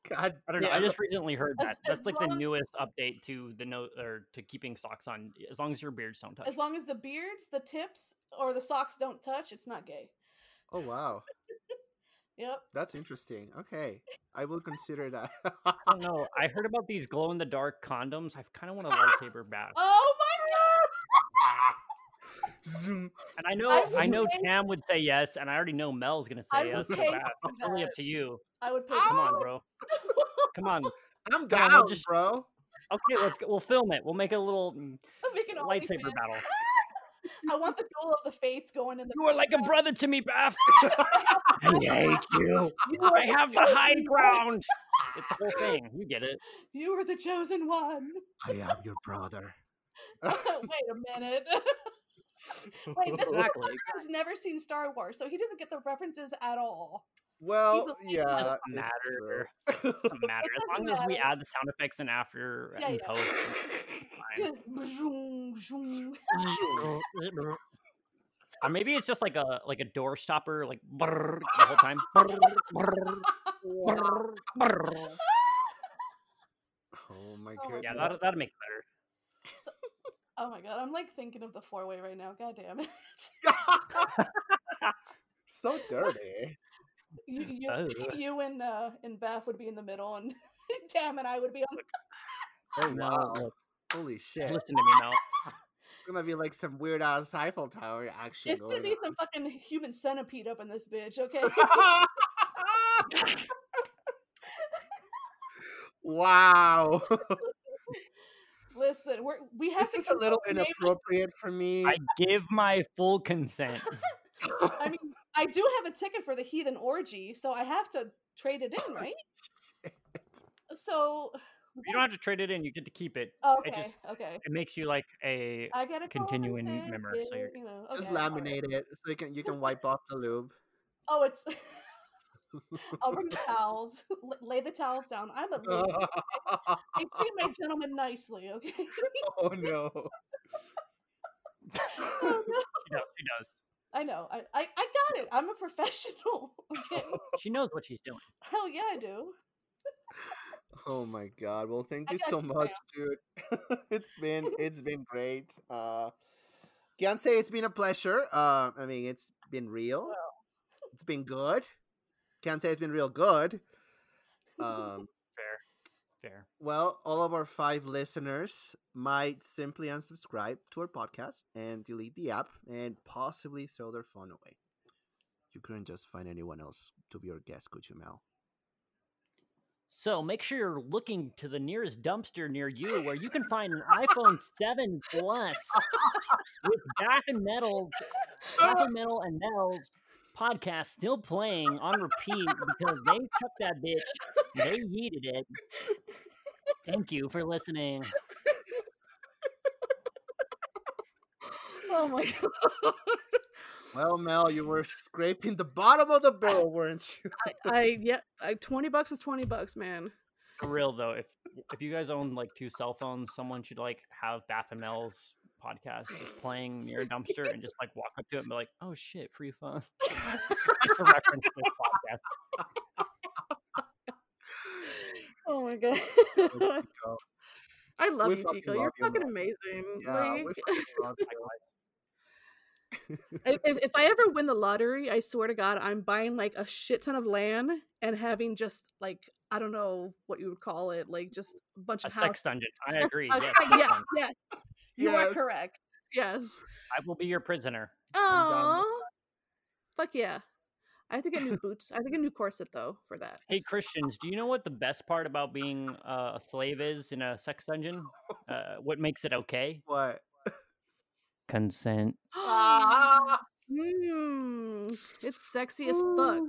God, I don't know. Yeah, I just recently heard that. As, That's as like long... the newest update to the no or to keeping socks on. As long as your beards don't touch. As long as the beards, the tips, or the socks don't touch, it's not gay. Oh wow. Yep. That's interesting. Okay. I will consider that. I don't know. I heard about these glow-in-the-dark condoms. I kind of want a lightsaber bath. Oh, my God! Zoom. And I know I, I know Tam would say yes, and I already know Mel's going to say yes. So it's really up to you. I would pay Come on, bro. Come on. I'm down, on, we'll just... bro. Okay, let's go. We'll film it. We'll make a little lightsaber battle. I want the duel of the fates going in the. You are like a brother to me, Baph. I hate you. you I have the high ground. It's the whole thing. You get it. You are the chosen one. I am your brother. Wait a minute. Wait, this exactly. man has never seen Star Wars, so he doesn't get the references at all. Well, yeah, it doesn't matter. It doesn't matter. As long as we add the sound effects in after yeah, and yeah. post. Or maybe it's just like a like a door stopper, like brrr, the whole time. Brrr, brrr, brrr, brrr. Oh my god! Yeah, that'll, that'll make it better. So, oh my god, I'm like thinking of the four way right now. God damn it! So dirty. You you, oh. you and uh, and Baph would be in the middle, and Tam and I would be on. The... Oh wow! No. Holy shit! Listen to me now. It's gonna be like some weird ass Eiffel Tower action. It's gonna be on. some fucking human centipede up in this bitch, okay? Wow. Listen, we're, we have this to. This is a little inappropriate name. for me. I give my full consent. I mean, I do have a ticket for the heathen orgy, so I have to trade it in, right? Shit. So. You don't have to trade it in. You get to keep it. Okay. It just, okay. It makes you like a I gotta continuing member. So you're, you know, okay, just laminate right. it so you can you can wipe off the lube. Oh, it's. I'll bring the towels. Lay the towels down. I'm a lube. I treat my gentleman nicely. Okay. Oh no. Oh, no. She does. She does. I know. I, I I got it. I'm a professional. Okay. She knows what she's doing. Hell yeah, I do. Oh my god. Well, thank you so much, dude. it's been it's been great. Uh can't say it's been a pleasure. Uh I mean, it's been real. Well. It's been good. Can't say it's been real good. Um fair. Fair. Well, all of our five listeners might simply unsubscribe to our podcast and delete the app and possibly throw their phone away. You couldn't just find anyone else to be our guest, could you, Mel? So make sure you're looking to the nearest dumpster near you where you can find an iPhone seven Plus with Baph and Mel's, Baph and Mel and Mel's podcast still playing on repeat because they took that bitch, they yeeted it. Thank you for listening. Oh my god. Well, Mel, you were scraping the bottom of the barrel, weren't you? I, I yeah, I, twenty bucks is twenty bucks, man. For real though, if if you guys own like two cell phones, someone should like have Baph and Mel's podcast just playing near a dumpster and just like walk up to it and be like, oh shit, free fun. Reference to this podcast. Oh my god. I love we you, Chico. Love You're you fucking love. amazing. Yeah, like... if, if I ever win the lottery, I swear to God, I'm buying like a shit ton of land and having just like, I don't know what you would call it, like just a bunch a of sex house. dungeon. I agree. uh, yes, yeah, yes. yes. You yes. are correct. Yes. I will be your prisoner. Oh, fuck yeah. I have to get new boots. I have to get a new corset, though, for that. Hey, Christians, do you know what the best part about being uh, a slave is in a sex dungeon? Uh, what makes it okay? What? Consent. mm, it's sexy as fuck.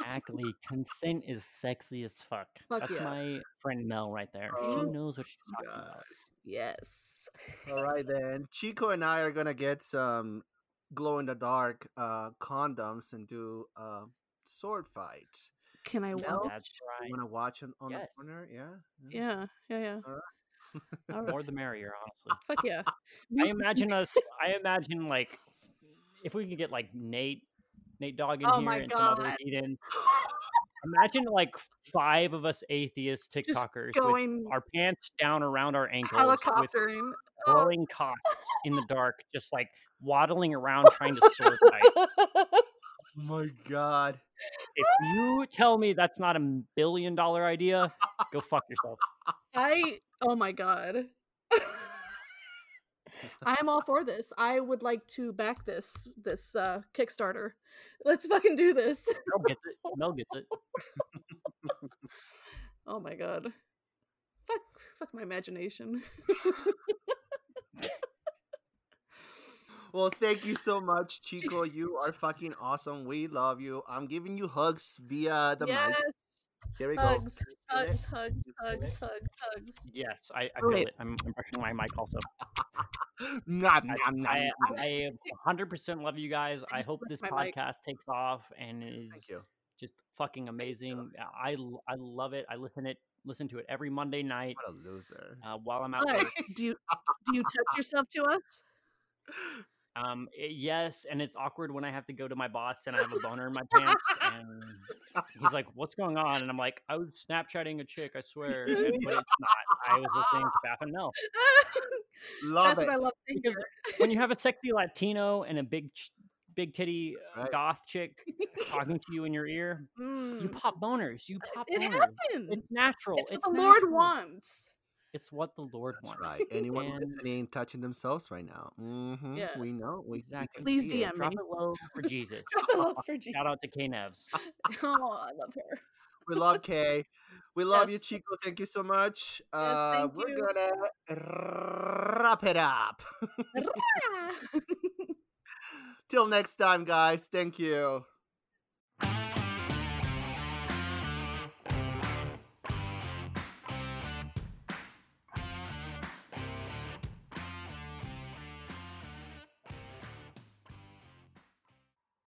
Exactly. Consent is sexy as fuck. fuck That's yeah. my friend Mel right there. Oh, she knows what she's talking God. about. Yes. All right, then. Chico and I are going to get some glow-in-the-dark uh, condoms and do a uh, sword fight. Can I watch? No, that's right. You want to watch on, on yes. the corner? Yeah? Yeah. Yeah, yeah, yeah. All right. All right. More the merrier, honestly. Fuck yeah. I imagine us, I imagine, like, if we could get, like, Nate, Nate Dogg in oh here and God. some other Eden. Imagine, like, five of us atheist TikTokers going... with our pants down around our ankles. Helicoptering. Blowing oh. cocks in the dark, just, like, waddling around trying to sword fight. Oh my god. If you tell me that's not a billion dollar idea, go fuck yourself. I oh my god. I'm all for this. I would like to back this this uh Kickstarter. Let's fucking do this. Mel gets it. Mel gets it. Oh my god. Fuck fuck my imagination. Well, thank you so much, Chico. You are fucking awesome. We love you. I'm giving you hugs via the yes. mic. Here we hugs, go. Hugs, hugs, hugs, hugs, hugs. Yes, I, I feel Wait. it. I'm, I'm brushing my mic also. Not, I, not, not, I, I, I one hundred percent love you guys. I, I hope this podcast mic. takes off and is just fucking amazing. I, I love it. I listen it. Listen to it every Monday night. What a loser! Uh, while I'm out, right. do you do you touch yourself to us? Um, it, yes, and it's awkward when I have to go to my boss and I have a boner in my pants, and he's like, "What's going on?" And I'm like, "I was Snapchatting a chick, I swear, but it's not. I was listening to Baph and Mel." Love That's it. What I love to because hear. When you have a sexy Latino and a big, big titty right. goth chick talking to you in your ear, mm. you pop boners. You pop. It boners. happens. It's natural. It's, it's what the natural. Lord wants. It's what the Lord That's wants. Right. Anyone and... listening, touching themselves right now. Mm-hmm. Yes. We know. We, exactly. Please D M it. me. Drop it low for Jesus. Drop it low for Jesus. Shout out to Kay Nevs. Oh, I love her. We love Kay. We love yes. you, Chico. Thank you so much. Yes, uh, we're you. gonna wrap it up. Till next time, guys. Thank you.